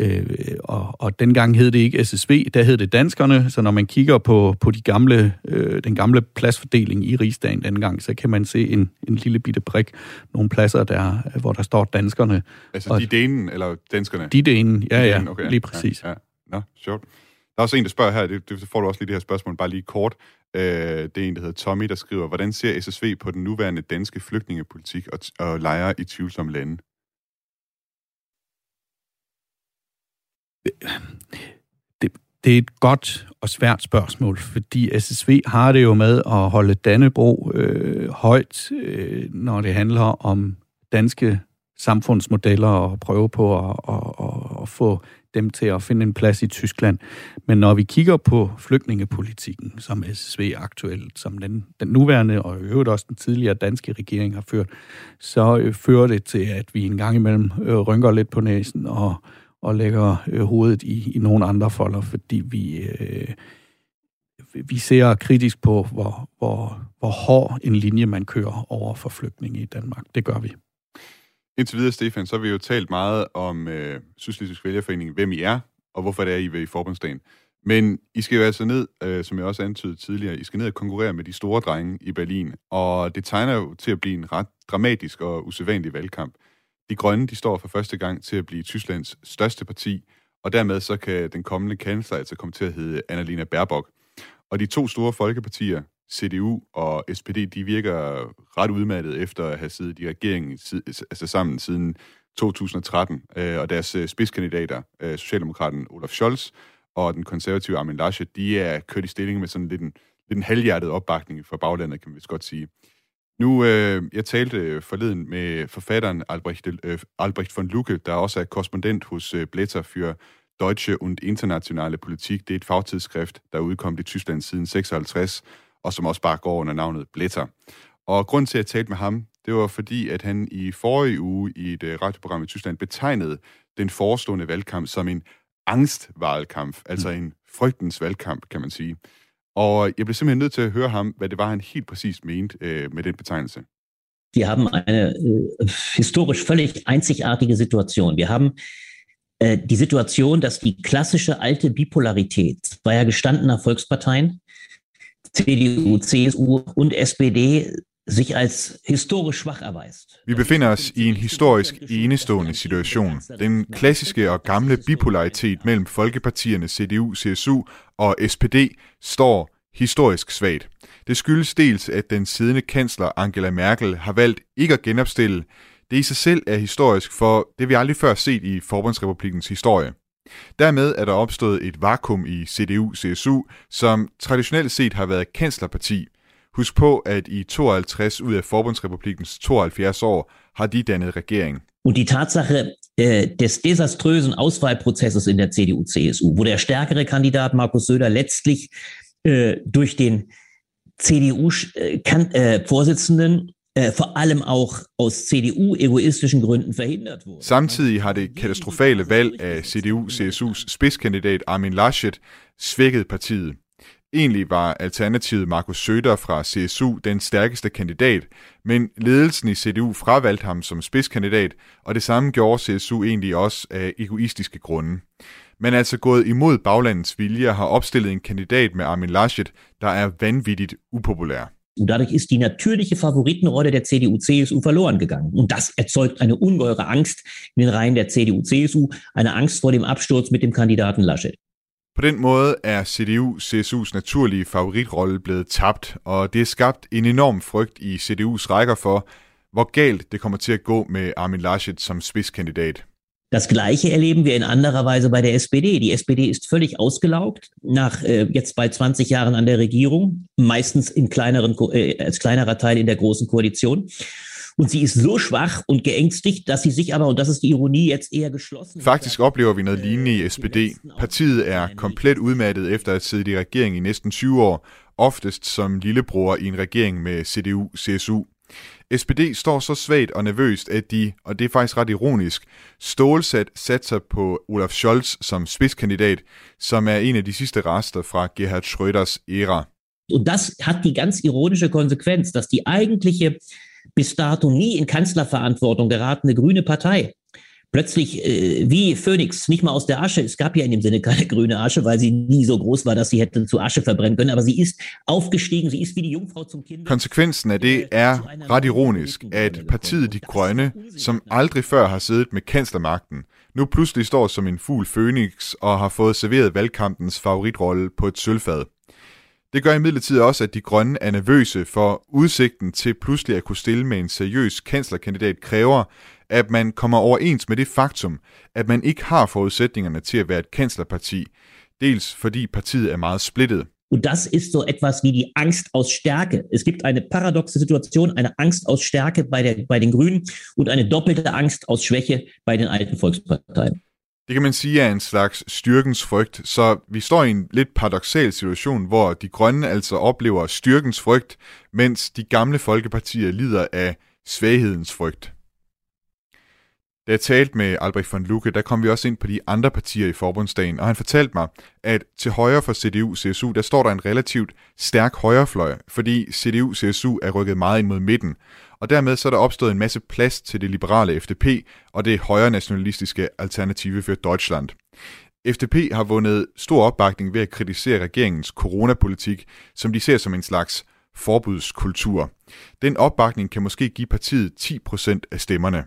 Øh, og, og dengang hed det ikke S S V, der hed det danskerne. Så når man kigger på, på de gamle, øh, den gamle pladsfordeling i Rigsdagen dengang, så kan man se en, en lille bitte brik. Nogle pladser, der, hvor der står danskerne. Altså og, de denen, eller danskerne? De denen, ja, ja, denen, okay. Lige præcis. Ja, ja. Nå, sjovt. Der er også en, der spørger her, det, det får du også lige det her spørgsmål, bare lige kort. Øh, det er en, der hedder Tommy, der skriver, hvordan ser S S V på den nuværende danske flygtningepolitik og, t- og lejre i tvivlsomme lande? Det, det er et godt og svært spørgsmål, fordi S S V har det jo med at holde Dannebrog øh, højt, øh, når det handler om danske samfundsmodeller og prøve på at, at, at, at få dem til at finde en plads i Tyskland. Men når vi kigger på flygtningepolitikken, som S S V aktuelt, som den, den nuværende og i øvrigt også den tidligere danske regering har ført, så øh, fører det til, at vi en gang imellem øh, rynker lidt på næsen og, og lægger øh, hovedet i, i nogle andre folder, fordi vi, øh, vi ser kritisk på, hvor, hvor, hvor hård en linje man kører over for flygtninge i Danmark. Det gør vi. Indtil videre, Stefan, så har vi jo talt meget om øh, Sydslesvigsk Vælgerforening, hvem I er, og hvorfor det er, I vil i Forbundsdagen. Men I skal jo altså ned, øh, som jeg også antydede tidligere, I skal ned og konkurrere med de store drenge i Berlin, og det tegner jo til at blive en ret dramatisk og usædvanlig valgkamp. De Grønne, de står for første gang til at blive Tysklands største parti, og dermed så kan den kommende kansler altså komme til at hedde Annalena Baerbock. Og de to store folkepartier, C D U og S P D, de virker ret udmattet efter at have siddet i regeringen altså sammen siden to tusind og tretten, og deres spidskandidater, Socialdemokraten Olaf Scholz og den konservative Armin Laschet, de er kørt i stilling med sådan lidt en, lidt en halvhjertet opbakning fra baglandet, kan man vist godt sige. Nu, jeg talte forleden med forfatteren Albrecht, Albrecht von Lucke, der også er korrespondent hos Blätter für Deutsche und internationale Politik. Det er et fagtidsskrift, der udkom i Tyskland siden seksoghalvtreds, og som også bare går under navnet Blätter. Og grund til, at jeg talte med ham, det var fordi, at han i forrige uge i et radioprogram i Tyskland betegnede den forestående valgkamp som en angstvalgkamp, altså en frygtens valgkamp, kan man sige. Og jeg blev simpelthen nødt til at høre ham, hvad det var, han helt præcis mente øh, med den betegnelse. Wir haben eine äh, historisch völlig einzigartige Situation. Wir haben äh, die Situation, dass die klassische alte Bipolarität zweier gestandener Volksparteien, C D U, C S U und S P D sich als historisk schwach erweist. Vi befinder os i en historisk enestående situation. Den klassiske og gamle bipolaritet mellem folkepartierne C D U, C S U og S P D står historisk svagt. Det skyldes dels, at den siddende kansler Angela Merkel har valgt ikke at genopstille. Det i sig selv er historisk, for det vi aldrig før set i Forbundsrepublikkens historie. Dermed er der opstået et vakuum i C D U C S U, som traditionelt set har været kanslerparti. Husk på, at i tooghalvtreds ud af Forbundsrepublikkens tooghalvfjerds år har de dannet regering. Und die Tatsache äh, des desaströsen Auswahlprozesses in der C D U C S U, wo der stärkere Kandidat Markus Söder letztlich äh, durch den C D U-Vorsitzenden äh, äh, vor allem auch aus C D U-egoistischen Gründen verhindert wurde. Samtidig har det katastrofale valg af C D U C S U's spidskandidat Armin Laschet svækket partiet. Egentlig var alternativet Markus Söder fra C S U den stærkeste kandidat, men ledelsen i C D U fravalgte ham som spidskandidat, og det samme gjorde C S U egentlig også af egoistiske grunde. Man er altså gået imod baglandets vilje og har opstillet en kandidat med Armin Laschet, der er vanvittigt upopulær. Und dadurch ist die natürliche Favoritenrolle der C D U C S U verloren gegangen. Und das erzeugt eine ungeheure Angst in den Reihen der C D U C S U, eine Angst vor dem Absturz mit dem Kandidaten Laschet. På den måde er C D U C S U's naturlige favoritrolle blevet tabt, og det er skabt en enorm frygt i C D U's rækker for, hvor galt det kommer til at gå med Armin Laschet som spidskandidat. Das gleiche erleben wir in anderer Weise bei der S P D. Die S P D ist völlig ausgelaugt nach äh, jetzt bei zwanzig Jahren an der Regierung, meistens in kleineren, äh, als kleinerer Teil in der großen Koalition. Und sie ist so schwach und geängstigt, dass sie sich aber, und das ist die Ironie, jetzt eher geschlossen... Faktisk oplever vi noget lignende i S P D. Partiet er komplet udmattet efter at sidde i regering i næsten tyve år, oftest som lillebror i en regering med C D U C S U. S P D står så svagt og nervøst, at de, og det er faktisk ret ironisk, stålsat satser på Olaf Scholz som spidskandidat, som er en af de sidste rester fra Gerhard Schröders æra. Und das hat die ganz ironische Konsequenz, dass die eigentliche bis dato nie in Kanzlerverantwortung geratene grüne Partei plötzlich äh, wie Phoenix, nicht mal aus der Asche, es gab ja in dem Sinne keine grüne Asche, weil sie nie so groß war, dass sie hätte zu Asche verbrennen können, aber sie ist aufgestiegen, sie ist wie die Jungfrau zum Kind. Konsekvensen af det er ret ironisk, at partiet De Grønne, som aldrig før har siddet med kanslermagten, nu pludselig står som en fugl Phoenix og har fået serveret valgkampens favoritrolle på et sølvfad. Det gør imidlertid også, at De Grønne er nervøse, for udsigten til pludselig at kunne stille med en seriøs kanslerkandidat kræver, at man kommer overens med det faktum, at man ikke har forudsætningerne til at være et kanslerparti, dels fordi partiet er meget splittet. Und das ist so etwas wie die Angst aus Stärke. Es gibt eine paradoxe Situation, eine Angst aus Stärke bei, der, bei den Grünen und eine doppelte Angst aus Schwäche bei den alten Volksparteien. Det kan man sige er en slags styrkens frygt, så vi står i en lidt paradoksal situation, hvor De Grønne altså oplever styrkens frygt, mens de gamle folkepartier lider af svaghedens frygt. Da jeg talte med Albrecht von Lucke, der kom vi også ind på de andre partier i Forbundsdagen, og han fortalte mig, at til højre for C D U C S U, der står der en relativt stærk højrefløj, fordi C D U C S U er rykket meget ind mod midten, og dermed så er der opstået en masse plads til det liberale F D P og det højre nationalistiske Alternative für Deutschland. F D P har vundet stor opbakning ved at kritisere regeringens coronapolitik, som de ser som en slags forbudskultur. Den opbakning kan måske give partiet ti procent af stemmerne.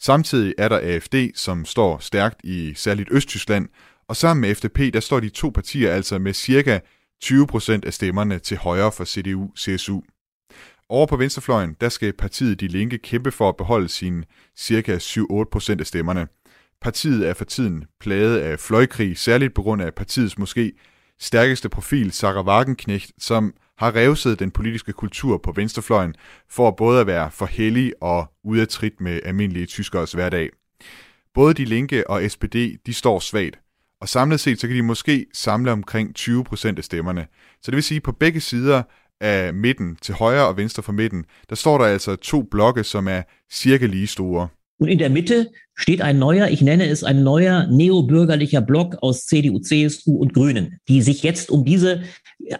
Samtidig er der A F D, som står stærkt i særligt Østtyskland, og sammen med F D P, der står de to partier altså med cirka tyve procent af stemmerne til højre for C D U C S U. Over på venstrefløjen, der skal partiet De Linke kæmpe for at beholde sine cirka syv til otte procent af stemmerne. Partiet er for tiden plaget af fløjkrig, særligt på grund af partiets måske stærkeste profil, Sahra Wagenknecht, som har revset den politiske kultur på venstrefløjen for både at være for hellig og ude af trit med almindelige tyskeres hverdag. Både De Linke og S P D, de står svagt, og samlet set så kan de måske samle omkring tyve procent af stemmerne. Så det vil sige, at på begge sider af midten, til højre og venstre for midten, der står der altså to blokke, som er cirka lige store. Und in der Mitte steht ein neuer, ich nenne es ein neuer neobürgerlicher Block aus C D U, C S U und Grünen, die sich jetzt um diese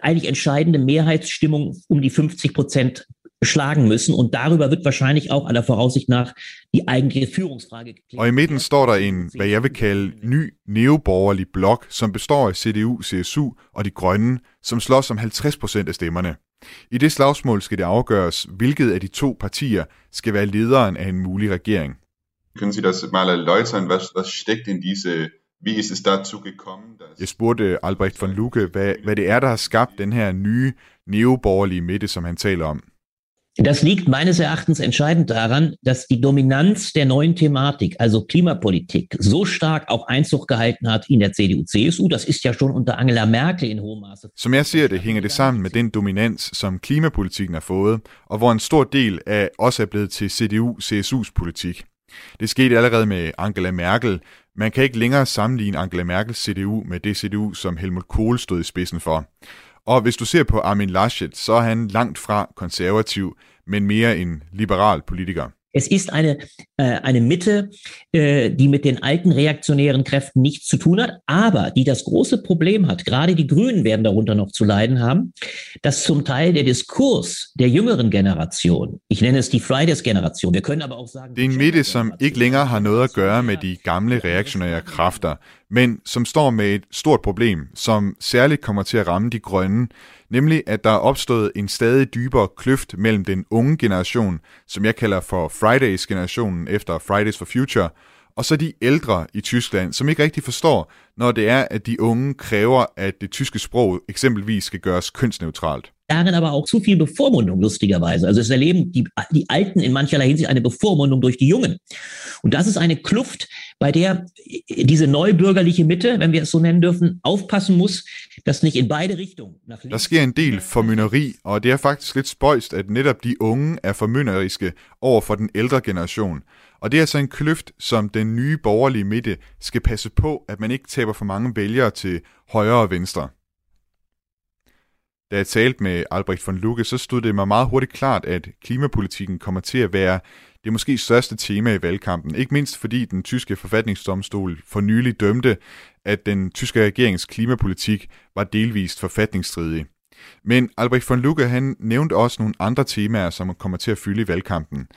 eigentlich entscheidende Mehrheitsstimmung um die fünfzig Prozent schlagen müssen. Und darüber wird wahrscheinlich auch aller Voraussicht nach die eigentliche Führungsfrage geklärt. Og i midten står der en, hvad jeg vil kalde, ny neoborgerlig blok, som består af C D U, C S U og De Grønne, som slås om halvtreds procent af stemmerne. I det slagsmål skal det afgøres, hvilket af de to partier skal være lederen af en mulig regering. Jeg spurgte Albrecht von Lucke, hvad, hvad det er, der har skabt den her nye neoborgerlige midte, som han taler om. Das liegt meines Erachtens entscheidend daran, dass die Dominanz der neuen Thematik, also Klimapolitik, so stark auch Einzug gehalten hat in der C D U C S U. Das ist ja schon unter Angela Merkel in hohem Maße. Som jeg ser det, hænger det sammen med den dominans, som klimapolitikken har fået, og hvor en stor del af også er blevet til C D U C S U's politik. Det skete allerede med Angela Merkel. Man kan ikke længere sammenligne Angela Merkels C D U med det C D U, som Helmut Kohl stod i spidsen for. Og hvis du ser på Armin Laschet, så er han langt fra konservativ, men mere en liberal politiker. Es ist eine, äh, eine Mitte, äh, die mit den alten reaktionären Kräften nichts zu tun hat, aber die das große Problem hat, gerade die Grünen werden darunter noch zu leiden haben, dass zum Teil der Diskurs der jüngeren Generation, ich nenne es die Fridays-Generation, wir können aber auch sagen... Det er en midte, som ikke længere har noget at gøre med de gamle reaktionære kræfter, men som står med et stort problem, som særligt kommer til at ramme de grønne, nemlig at der er opstået en stadig dybere kløft mellem den unge generation, som jeg kalder for Fridays-generationen efter Fridays for Future, og så de ældre i Tyskland, som ikke rigtig forstår, når det er, at de unge kræver, at det tyske sprog eksempelvis skal gøres kønsneutralt. Darin aber auch zu viel Bevormundung, lustigerweise. Also es erleben die, die Alten in mancherlei Hinsicht eine Bevormundung durch die Jungen. Und das ist eine Kluft, bei der diese neubürgerliche Mitte, wenn wir es so nennen dürfen, aufpassen muss, dass nicht in beide Richtungen... Der sker en del formynderi, og det er faktisk lidt spøjst, at netop de unge er formynderiske over for den ældre generation. Og det er altså en kløft, som den nye borgerlige midte skal passe på, at man ikke taber for mange vælgere til højre og venstre. Da jeg talte med Albrecht von Lucke, så stod det mig meget hurtigt klart, at klimapolitikken kommer til at være det måske største tema i valgkampen. Ikke mindst fordi den tyske forfatningsdomstol for nylig dømte, at den tyske regerings klimapolitik var delvist forfatningsstridig. Men Albrecht von Lucke han nævnte også nogle andre temaer, som kommer til at fylde i valgkampen.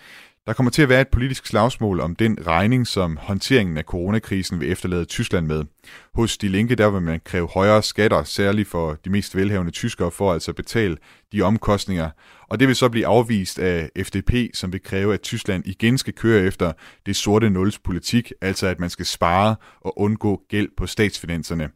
Der kommer til at være et politisk slagsmål om den regning, som håndteringen af coronakrisen vil efterlade Tyskland med. Hos De Linke der vil man kræve højere skatter, særligt for de mest velhavende tyskere, for at altså betale de omkostninger. Og det vil så blive afvist af F D P, som vil kræve, at Tyskland igen skal køre efter det sorte nuls politik, altså at man skal spare og undgå gæld på statsfinanserne.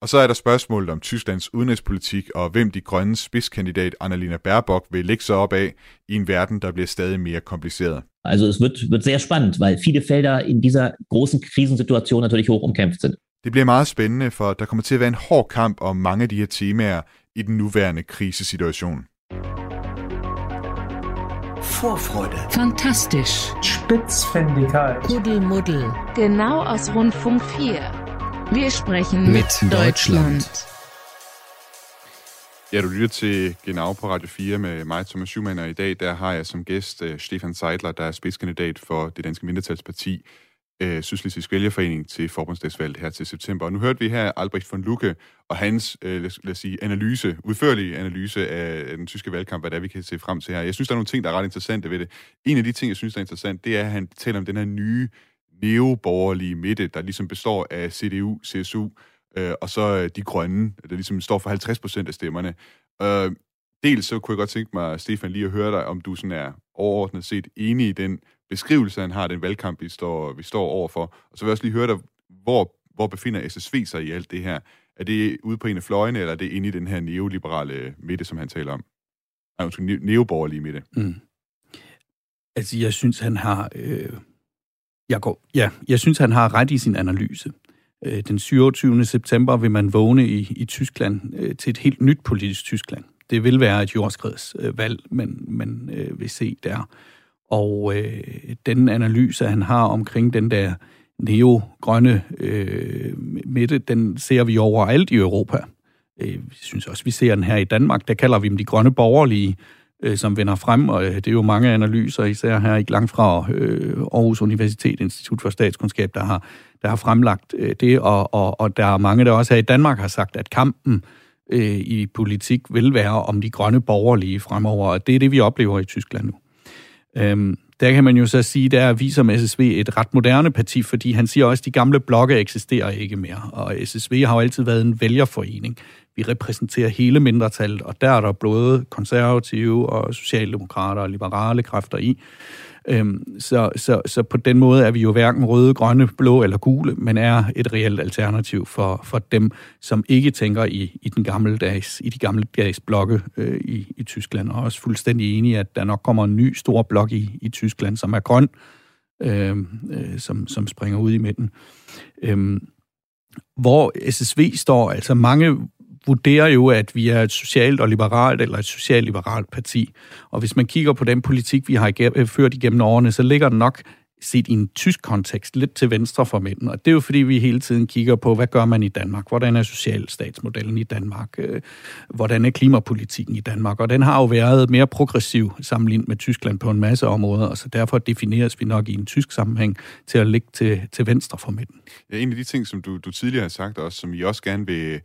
Og så er der spørgsmålet om Tysklands udenrigspolitik og hvem de grønne spidskandidat Annalena Baerbock vil lægge sig op af i en verden, der bliver stadig mere kompliceret. Also es wird, wird sehr spannend, weil viele Felder in dieser großen Krisensituation natürlich hoch umkämpft sind. Det bliver meget spændende, for der kommer til at være en hård kamp om mange af de her temaer i den nuværende krisesituation. Vorfreude. Fantastisch. Spitzfindigkeit. Kuddelmuddel. Genau aus Rundfunk fire. Vi sprechen mit Deutschland. Ja, du lytter til Genau på Radio fire med mig, Thomas Schumann, og i dag der har jeg som gæst uh, Stefan Seidler, der er spidskandidat for det danske mindretalsparti uh, Sydslesvigsk Vælgerforening til forbundsdagsvalget her til september. Og nu hørte vi her Albrecht von Lucke og hans uh, lad, lad os sige, analyse, udførlige analyse af den tyske valgkamp, hvad det er, vi kan se frem til her. Jeg synes, der er nogle ting, der er ret interessante ved det. En af de ting, jeg synes, der er interessant, det er, at han taler om den her nye neoborgerlige midte, der ligesom består af C D U, C S U, øh, og så de grønne, der ligesom står for halvtreds procent af stemmerne. Øh, dels så kunne jeg godt tænke mig, Stefan, lige at høre dig, om du sådan er overordnet set enig i den beskrivelse, han har, den valgkamp, vi står, vi står overfor. Og så vil jeg også lige høre dig, hvor, hvor befinder S S V sig i alt det her? Er det ude på en af fløjene, eller er det inde i den her neoliberale midte, som han taler om? Nej, undskyld, ne- neoborgerlige midte. Mm. Altså, jeg synes, han har... Øh... Jeg går. Ja, jeg synes, han har ret i sin analyse. Den syvogtyvende september vil man vågne i, i Tyskland til et helt nyt politisk Tyskland. Det vil være et jordskredsvalg, man, man vil se der. Og øh, den analyse, han har omkring den der neogrønne øh, midte, den ser vi overalt i Europa. Jeg synes også, vi ser den her i Danmark. Der kalder vi dem de grønne borgerlige, som vender frem, og det er jo mange analyser, især her ikke langt fra Aarhus Universitet, Institut for Statskundskab, der har, der har fremlagt det, og, og, og der er mange, der også her i Danmark har sagt, at kampen øh, i politik vil være om de grønne borgerlige fremover, og det er det, vi oplever i Tyskland nu. Øhm, der kan man jo så sige, der er vi som S S V et ret moderne parti, fordi han siger også, at de gamle blokke eksisterer ikke mere, og S S V har jo altid været en vælgerforening. vi repræsenterer hele mindretallet, og der er der både konservative og socialdemokrater og liberale kræfter i. Øhm, så, så, så på den måde er vi jo hverken røde, grønne, blå eller gule, men er et reelt alternativ for, for dem, som ikke tænker i, i, den gammeldags, i de gammeldags blokke øh, i, i Tyskland, og er også fuldstændig enige, at der nok kommer en ny stor blok i, i Tyskland, som er grøn, øh, øh, som, som springer ud i midten. Øh, hvor S S V står, altså mange vurderer jo, at vi er et socialt og liberalt, eller et socialliberalt parti. Og hvis man kigger på den politik, vi har ført igennem årene, så ligger den nok set i en tysk kontekst lidt til venstre for midten. Og det er jo fordi, vi hele tiden kigger på, hvad gør man i Danmark? Hvordan er socialstatsmodellen i Danmark? Hvordan er klimapolitikken i Danmark? Og den har jo været mere progressiv sammenlignet med Tyskland på en masse områder, og så derfor defineres vi nok i en tysk sammenhæng til at ligge til, til venstre for midten. Ja, en af de ting, som du, du tidligere har sagt også, som I også gerne vil...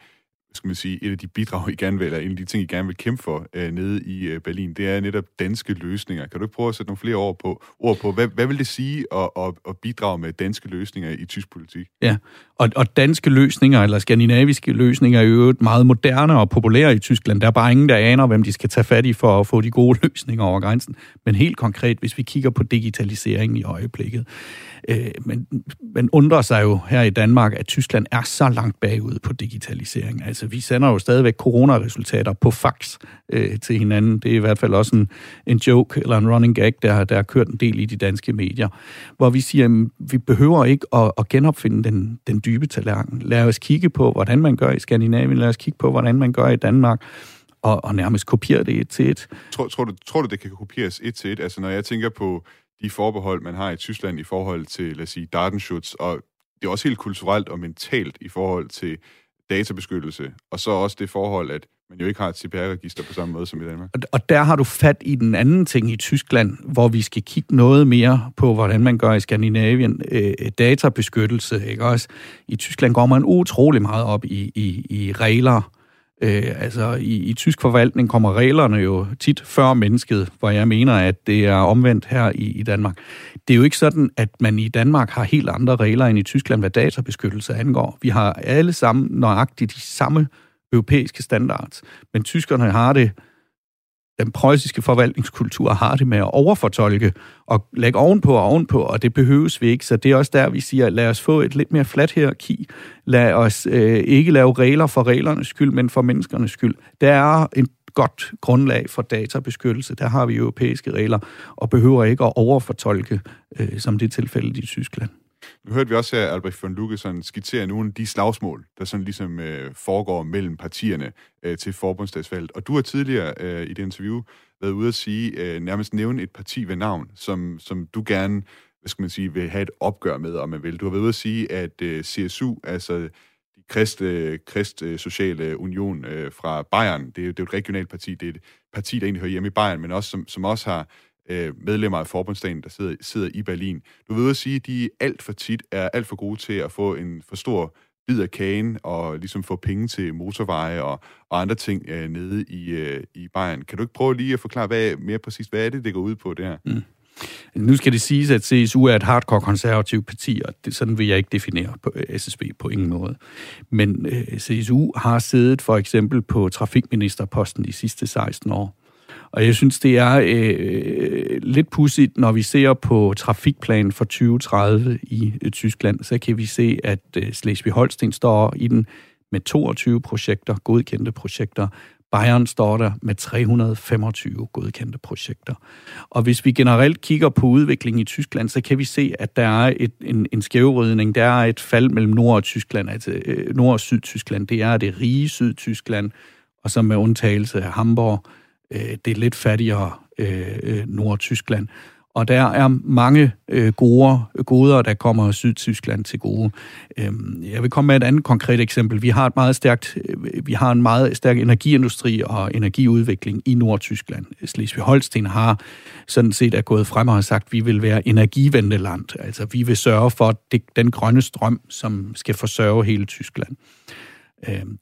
skal man sige, et af de bidrag, I gerne vil, eller en af de ting, I gerne vil kæmpe for øh, nede i øh, Berlin, det er netop danske løsninger. Kan du ikke prøve at sætte nogle flere ord på, ord på hvad, hvad vil det sige at, at, at bidrage med danske løsninger i tysk politik? Ja, og, og danske løsninger, eller skandinaviske løsninger, er jo meget moderne og populære i Tyskland. Der er bare ingen, der aner, hvem de skal tage fat i for at få de gode løsninger over grænsen. Men helt konkret, hvis vi kigger på digitaliseringen i øjeblikket, øh, man, man undrer sig jo her i Danmark, at Tyskland er så langt bagud på digitalisering. Altså, vi sender jo stadigvæk coronaresultater på fax øh, til hinanden. Det er i hvert fald også en, en joke eller en running gag, der, der har kørt en del i de danske medier, hvor vi siger, at vi behøver ikke at, at genopfinde den, den dybe tallerken. Lad os kigge på, hvordan man gør i Skandinavien. Lad os kigge på, hvordan man gør i Danmark. Og, og nærmest kopiere det et til et. Tror, tror, du, tror du, det kan kopieres et til et? Altså, når jeg tænker på de forbehold, man har i Tyskland i forhold til, lad os sige, Datenschutz, og det er også helt kulturelt og mentalt i forhold til databeskyttelse, og så også det forhold, at man jo ikke har et C P R-register på samme måde som i Danmark. Og der har du fat i den anden ting i Tyskland, hvor vi skal kigge noget mere på, hvordan man gør i Skandinavien. Øh, databeskyttelse, ikke også? I Tyskland går man utrolig meget op i, i, i regler. Øh, altså, i, i tysk forvaltning kommer reglerne jo tit før mennesket, hvor jeg mener, at det er omvendt her i, i Danmark. Det er jo ikke sådan, at man i Danmark har helt andre regler end i Tyskland, hvad databeskyttelse angår. Vi har alle sammen nøjagtigt de samme europæiske standards, men tyskerne har det, den preussiske forvaltningskultur har det med at overfortolke og lægge ovenpå og ovenpå, og det behøves vi ikke. Så det er også der, vi siger, lad os få et lidt mere fladt hierarki. Lad os øh, ikke lave regler for reglernes skyld, men for menneskernes skyld. Der er et godt grundlag for databeskyttelse. Der har vi europæiske regler, og behøver ikke at overfortolke, øh, som det er tilfældet i Tyskland. Nu hørte vi også her, Albrecht von Lucke sådan skitserer nogle af de slagsmål, der sådan ligesom øh, foregår mellem partierne øh, til forbundsdagsvalget. Og du har tidligere øh, i det interview været ude at sige, øh, nærmest nævne et parti ved navn, som, som du gerne, hvad skal man sige, vil have et opgør med, om man vil. Du har været ude at sige, at øh, C S U, altså de kristne, kristne sociale union øh, fra Bayern, det er, det er jo et regionalt parti, det er et parti, der egentlig hører hjemme i Bayern, men også som, som også har medlemmer af Forbundsdagen, der sidder, sidder i Berlin. Du vil jo sige, at de alt for tit er alt for gode til at få en for stor bid af kagen og ligesom få penge til motorveje og, og andre ting øh, nede i, øh, i Bayern. Kan du ikke prøve lige at forklare hvad, mere præcist, hvad er det, det går ud på det her? Mm. Nu skal det siges, at C S U er et hardcore konservativt parti, og det, sådan vil jeg ikke definere på S S B på ingen måde. Men øh, C S U har siddet for eksempel på trafikministerposten de sidste seksten år. Og jeg synes, det er øh, lidt pudsigt, når vi ser på trafikplanen for tyve tredive i øh, Tyskland, så kan vi se, at øh, Slesvig-Holstein står i den med toogtyve projekter, godkendte projekter. Bayern står der med tre hundrede og femogtyve godkendte projekter. Og hvis vi generelt kigger på udviklingen i Tyskland, så kan vi se, at der er et, en, en skævrydning, der er et fald mellem Nord- og Tyskland, altså øh, Nord- og Sydtyskland. Det er det rige Sydtyskland, og så med undtagelse af Hamburg, det er lidt fattigere øh, Nordtyskland. Og der er mange øh, gode, goder, der kommer Sydtyskland til gode. Øhm, jeg vil komme med et andet konkret eksempel. Vi har, et meget stærkt, øh, vi har en meget stærk energiindustri og energiudvikling i Nordtyskland. Slesvig-Holstein har sådan set er gået frem og har sagt, at vi vil være energiventeland. Altså vi vil sørge for det, den grønne strøm, som skal forsørge hele Tyskland.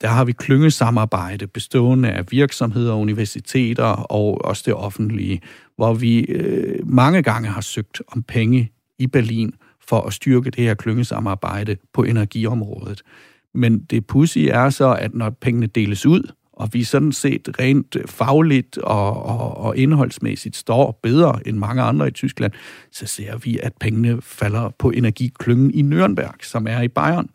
Der har vi klyngesamarbejde bestående af virksomheder, universiteter og også det offentlige, hvor vi øh, mange gange har søgt om penge i Berlin for at styrke det her klyngesamarbejde på energiområdet. Men det pudsige er så, at når pengene deles ud, og vi sådan set rent fagligt og, og, og indholdsmæssigt står bedre end mange andre i Tyskland, så ser vi, at pengene falder på energiklyngen i Nürnberg, som er i Bayern.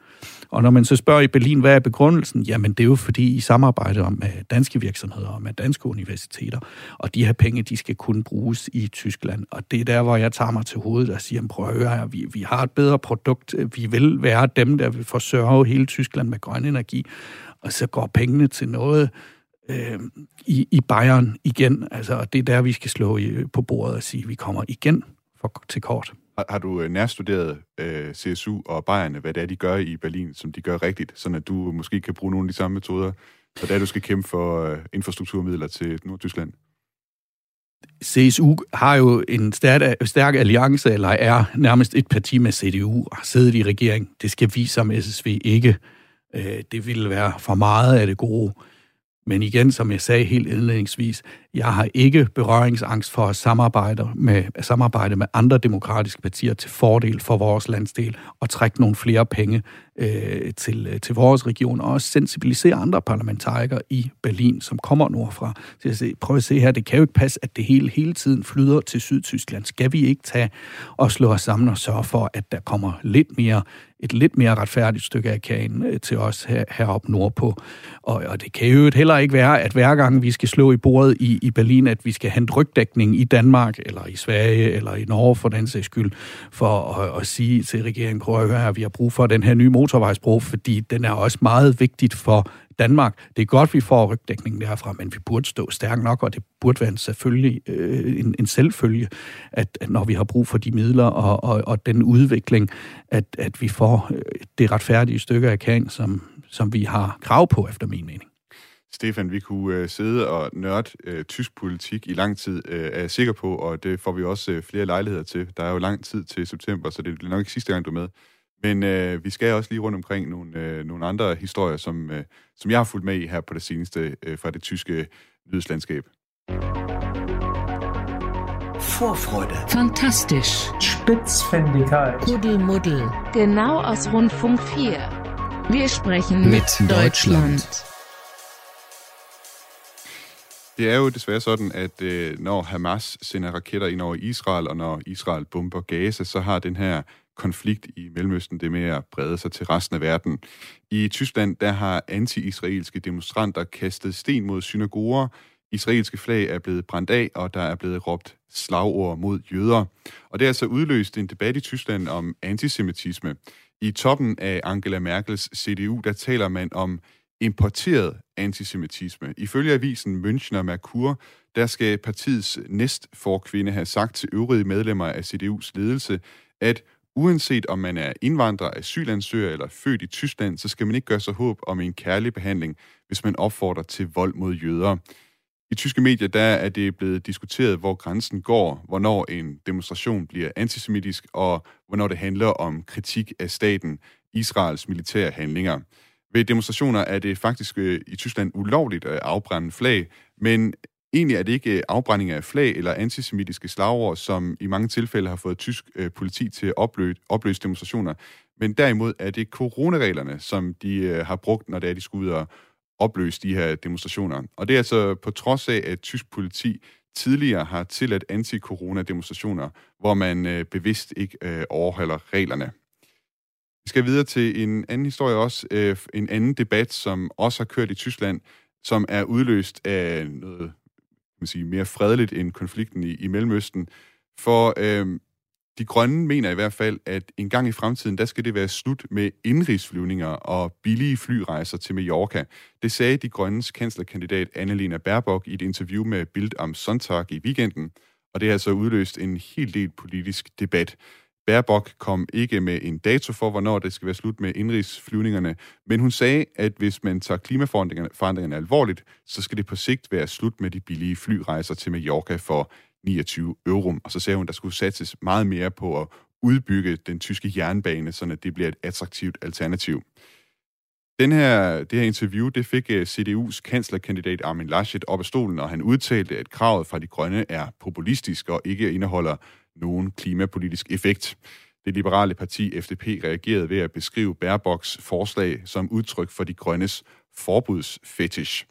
Og når man så spørger i Berlin, hvad er begrundelsen? Jamen, det er jo fordi, I samarbejder med danske virksomheder og med danske universiteter, og de her penge, de skal kun bruges i Tyskland. Og det er der, hvor jeg tager mig til hovedet og siger, prøv at høre, vi, vi har et bedre produkt, vi vil være dem, der vil forsørge hele Tyskland med grøn energi, og så går pengene til noget øh, i, i Bayern igen. Altså, det er der, vi skal slå i, på bordet og sige, at vi kommer igen for, til kort. Har du nærstuderet øh, C S U og Bayerne, hvad det er, de gør i Berlin, som de gør rigtigt, sådan at du måske kan bruge nogle af de samme metoder, og der du skal kæmpe for øh, infrastrukturmidler til Nordtyskland? C S U har jo en stærk, stærk alliance, eller er nærmest et parti med C D U og har siddet i regering. Det skal vi som S S V ikke. Øh, det ville være for meget af det gode. Men igen, som jeg sagde helt indledningsvis, jeg har ikke berøringsangst for at samarbejde med, at samarbejde med andre demokratiske partier til fordel for vores landsdel og trække nogle flere penge øh, til, til vores region og også sensibilisere andre parlamentarikere i Berlin, som kommer nordfra. Så jeg siger, prøv at se her, det kan jo ikke passe, at det hele hele tiden flyder til Sydtyskland. Skal vi ikke tage og slå os sammen og sørge for, at der kommer lidt mere et lidt mere retfærdigt stykke af kagen til os her, heroppe nordpå. Og, og det kan jo heller ikke være, at hver gang vi skal slå i bordet i, i Berlin, at vi skal hente rygdækning i Danmark, eller i Sverige, eller i Norge for den sags skyld, for at, at sige til regeringen, prøv at høre, at vi har brug for den her nye motorvejsbro, fordi den er også meget vigtigt for Danmark. Det er godt, vi får rygdækningen derfra, men vi burde stå stærkt nok, og det burde være en selvfølgelig, øh, en, en selvfølge, at, at når vi har brug for de midler og, og, og den udvikling, at, at vi får det retfærdige stykke af kagen, som, som vi har krav på, efter min mening. Stefan, vi kunne øh, sidde og nørde øh, tysk politik i lang tid, øh, er jeg sikker på, og det får vi også øh, flere lejligheder til. Der er jo lang tid til september, så det er nok ikke sidste gang, du er med. Men øh, vi skal også lige rundt omkring nogle, øh, nogle andre historier, som, øh, som jeg har fulgt med i her på det seneste øh, fra det tyske nyhedslandskab. Vorfreude. Fantastisch. Spitzfindigkeit. Kuddelmuddel. Genau aus Rundfunk fire. Wir sprechen mit, mit Deutschland. Deutschland. Det er jo desværre sådan, at øh, når Hamas sender raketter ind over Israel, og når Israel bomber Gaza, så har den her konflikt i Mellemøsten det med at brede sig til resten af verden. I Tyskland, der har anti-israelske demonstranter kastet sten mod synagoger, israelske flag er blevet brændt af, og der er blevet råbt slagord mod jøder. Og det er altså udløst en debat i Tyskland om antisemitisme. I toppen af Angela Merkels C D U, der taler man om importeret antisemitisme. Ifølge avisen Münchner Merkur, der skal partiets næstforkvinde have sagt til øvrige medlemmer af C D U's ledelse, at uanset om man er indvandrer, asylansøger eller født i Tyskland, så skal man ikke gøre sig håb om en kærlig behandling, hvis man opfordrer til vold mod jøder. I tyske medier der er det blevet diskuteret, hvor grænsen går, hvornår en demonstration bliver antisemitisk, og hvornår det handler om kritik af staten, Israels militære handlinger. Ved demonstrationer er det faktisk i Tyskland ulovligt at afbrænde flag, men egentlig er det ikke afbrænding af flag eller antisemitiske slagord, som i mange tilfælde har fået tysk politi til at opløse demonstrationer. Men derimod er det coronareglerne, som de har brugt, når det er, de skulle ud og opløse de her demonstrationer. Og det er altså på trods af, at tysk politi tidligere har tilladt anti-corona-demonstrationer, hvor man bevidst ikke overholder reglerne. Vi skal videre til en anden historie også, en anden debat, som også har kørt i Tyskland, som er udløst af noget man siger, mere fredeligt end konflikten i, i Mellemøsten. For øh, de grønne mener i hvert fald, at en gang i fremtiden, der skal det være slut med indrigsflyvninger og billige flyrejser til Mallorca. Det sagde de grønnes kanslerkandidat Annalena Baerbock i et interview med Bild am Sonntag i weekenden, og det har så udløst en hel del politisk debat. Baerbock kom ikke med en dato for, hvornår det skal være slut med indrigsflyvningerne, men hun sagde, at hvis man tager klimaforandringerne alvorligt, så skal det på sigt være slut med de billige flyrejser til Mallorca for niogtyve euro. Og så sagde hun, at der skulle satses meget mere på at udbygge den tyske jernbane, så det bliver et attraktivt alternativ. Den her, det her interview det fik C D U's kanslerkandidat Armin Laschet op af stolen, og han udtalte, at kravet fra de grønne er populistisk og ikke indeholder nogen klimapolitisk effekt. Det liberale parti F D P reagerede ved at beskrive Baerbocks forslag som udtryk for de grønnes forbudsfetish.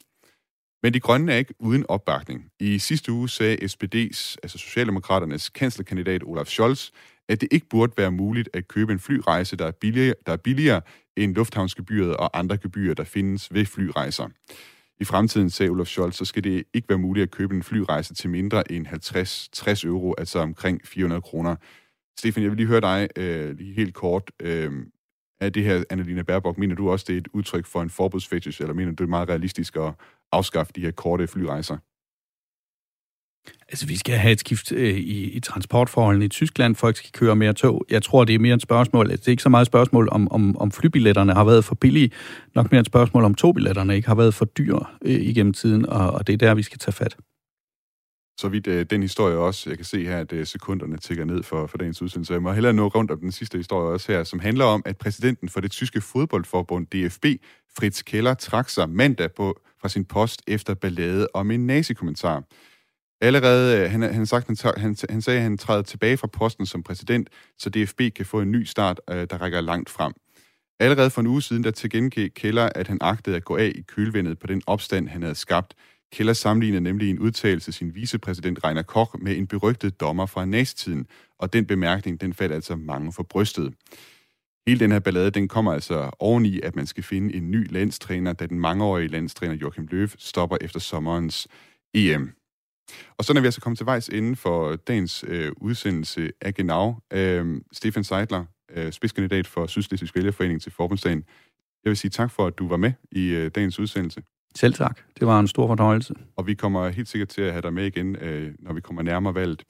Men de grønne er ikke uden opbakning. I sidste uge sagde S P D's, altså Socialdemokraternes kanslerkandidat Olaf Scholz, at det ikke burde være muligt at købe en flyrejse, der er billigere, der er billigere end lufthavnsgebyret og andre gebyrer, der findes ved flyrejser. I fremtiden, sagde Olaf Scholz, så skal det ikke være muligt at købe en flyrejse til mindre end halvtreds til tres euro, altså omkring fire hundrede kroner. Stefan, jeg vil lige høre dig øh, lige helt kort. Øh, er det her, Annalena Baerbock, mener du også, det er et udtryk for en forbudsfetish, eller mener du, det er meget realistisk at afskaffe de her korte flyrejser? Altså, vi skal have et skift øh, i, i transportforholdene i Tyskland. Folk skal køre mere tog. Jeg tror, det er mere et spørgsmål. Altså, det er ikke så meget et spørgsmål, om, om, om flybilletterne har været for billige. Nok mere et spørgsmål, om togbilletterne ikke har været for dyre øh, igennem tiden, og, og det er der, vi skal tage fat. Så vidt øh, den historie også. Jeg kan se her, at øh, sekunderne tikker ned for, for dagens udsendelse. Jeg må hellere nå rundt om den sidste historie også her, som handler om, at præsidenten for det tyske fodboldforbund D F B, Fritz Keller, trak sig mandag på, fra sin post efter ballade om en nazikommentar. Allerede, han, han, sagt, han, han, han sagde, at han træder tilbage fra posten som præsident, så D F B kan få en ny start, øh, der rækker langt frem. Allerede for en uge siden, der tilkendegav Keller, at han agtede at gå af i kølvandet på den opstand, han havde skabt. Keller sammenlignede nemlig en udtalelse sin vicepræsident Reiner Koch med en berygtet dommer fra nazitiden, og den bemærkning, den faldt altså mange for brystet. Hele den her ballade, den kommer altså oveni, at man skal finde en ny landstræner, da den mangeårige landstræner Joachim Löw stopper efter sommerens E M. Og så når vi altså kommet til vejs inden for dagens øh, udsendelse af Genau, øh, Stefan Seidler, øh, spidskandidat for Sydslesvigsk Vælgerforening til Forbundsdagen. Jeg vil sige tak for, at du var med i øh, dagens udsendelse. Selv tak. Det var en stor fornøjelse. Og vi kommer helt sikkert til at have dig med igen, øh, når vi kommer nærmere valget.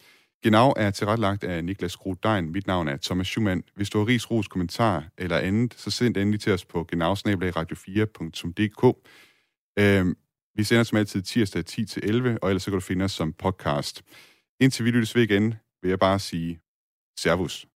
Genau er tilrettelagt af Niklas Groth-Dein. Mit navn er Thomas Schumann. Hvis du har ris, ros, kommentarer eller andet, så send endelig til os på genau snabel-a radio fire punktum d k. Øh, Vi sender som altid tirsdag ti til elleve, og ellers så kan du finde os som podcast. Indtil vi lyttes ved igen, vil jeg bare sige servus.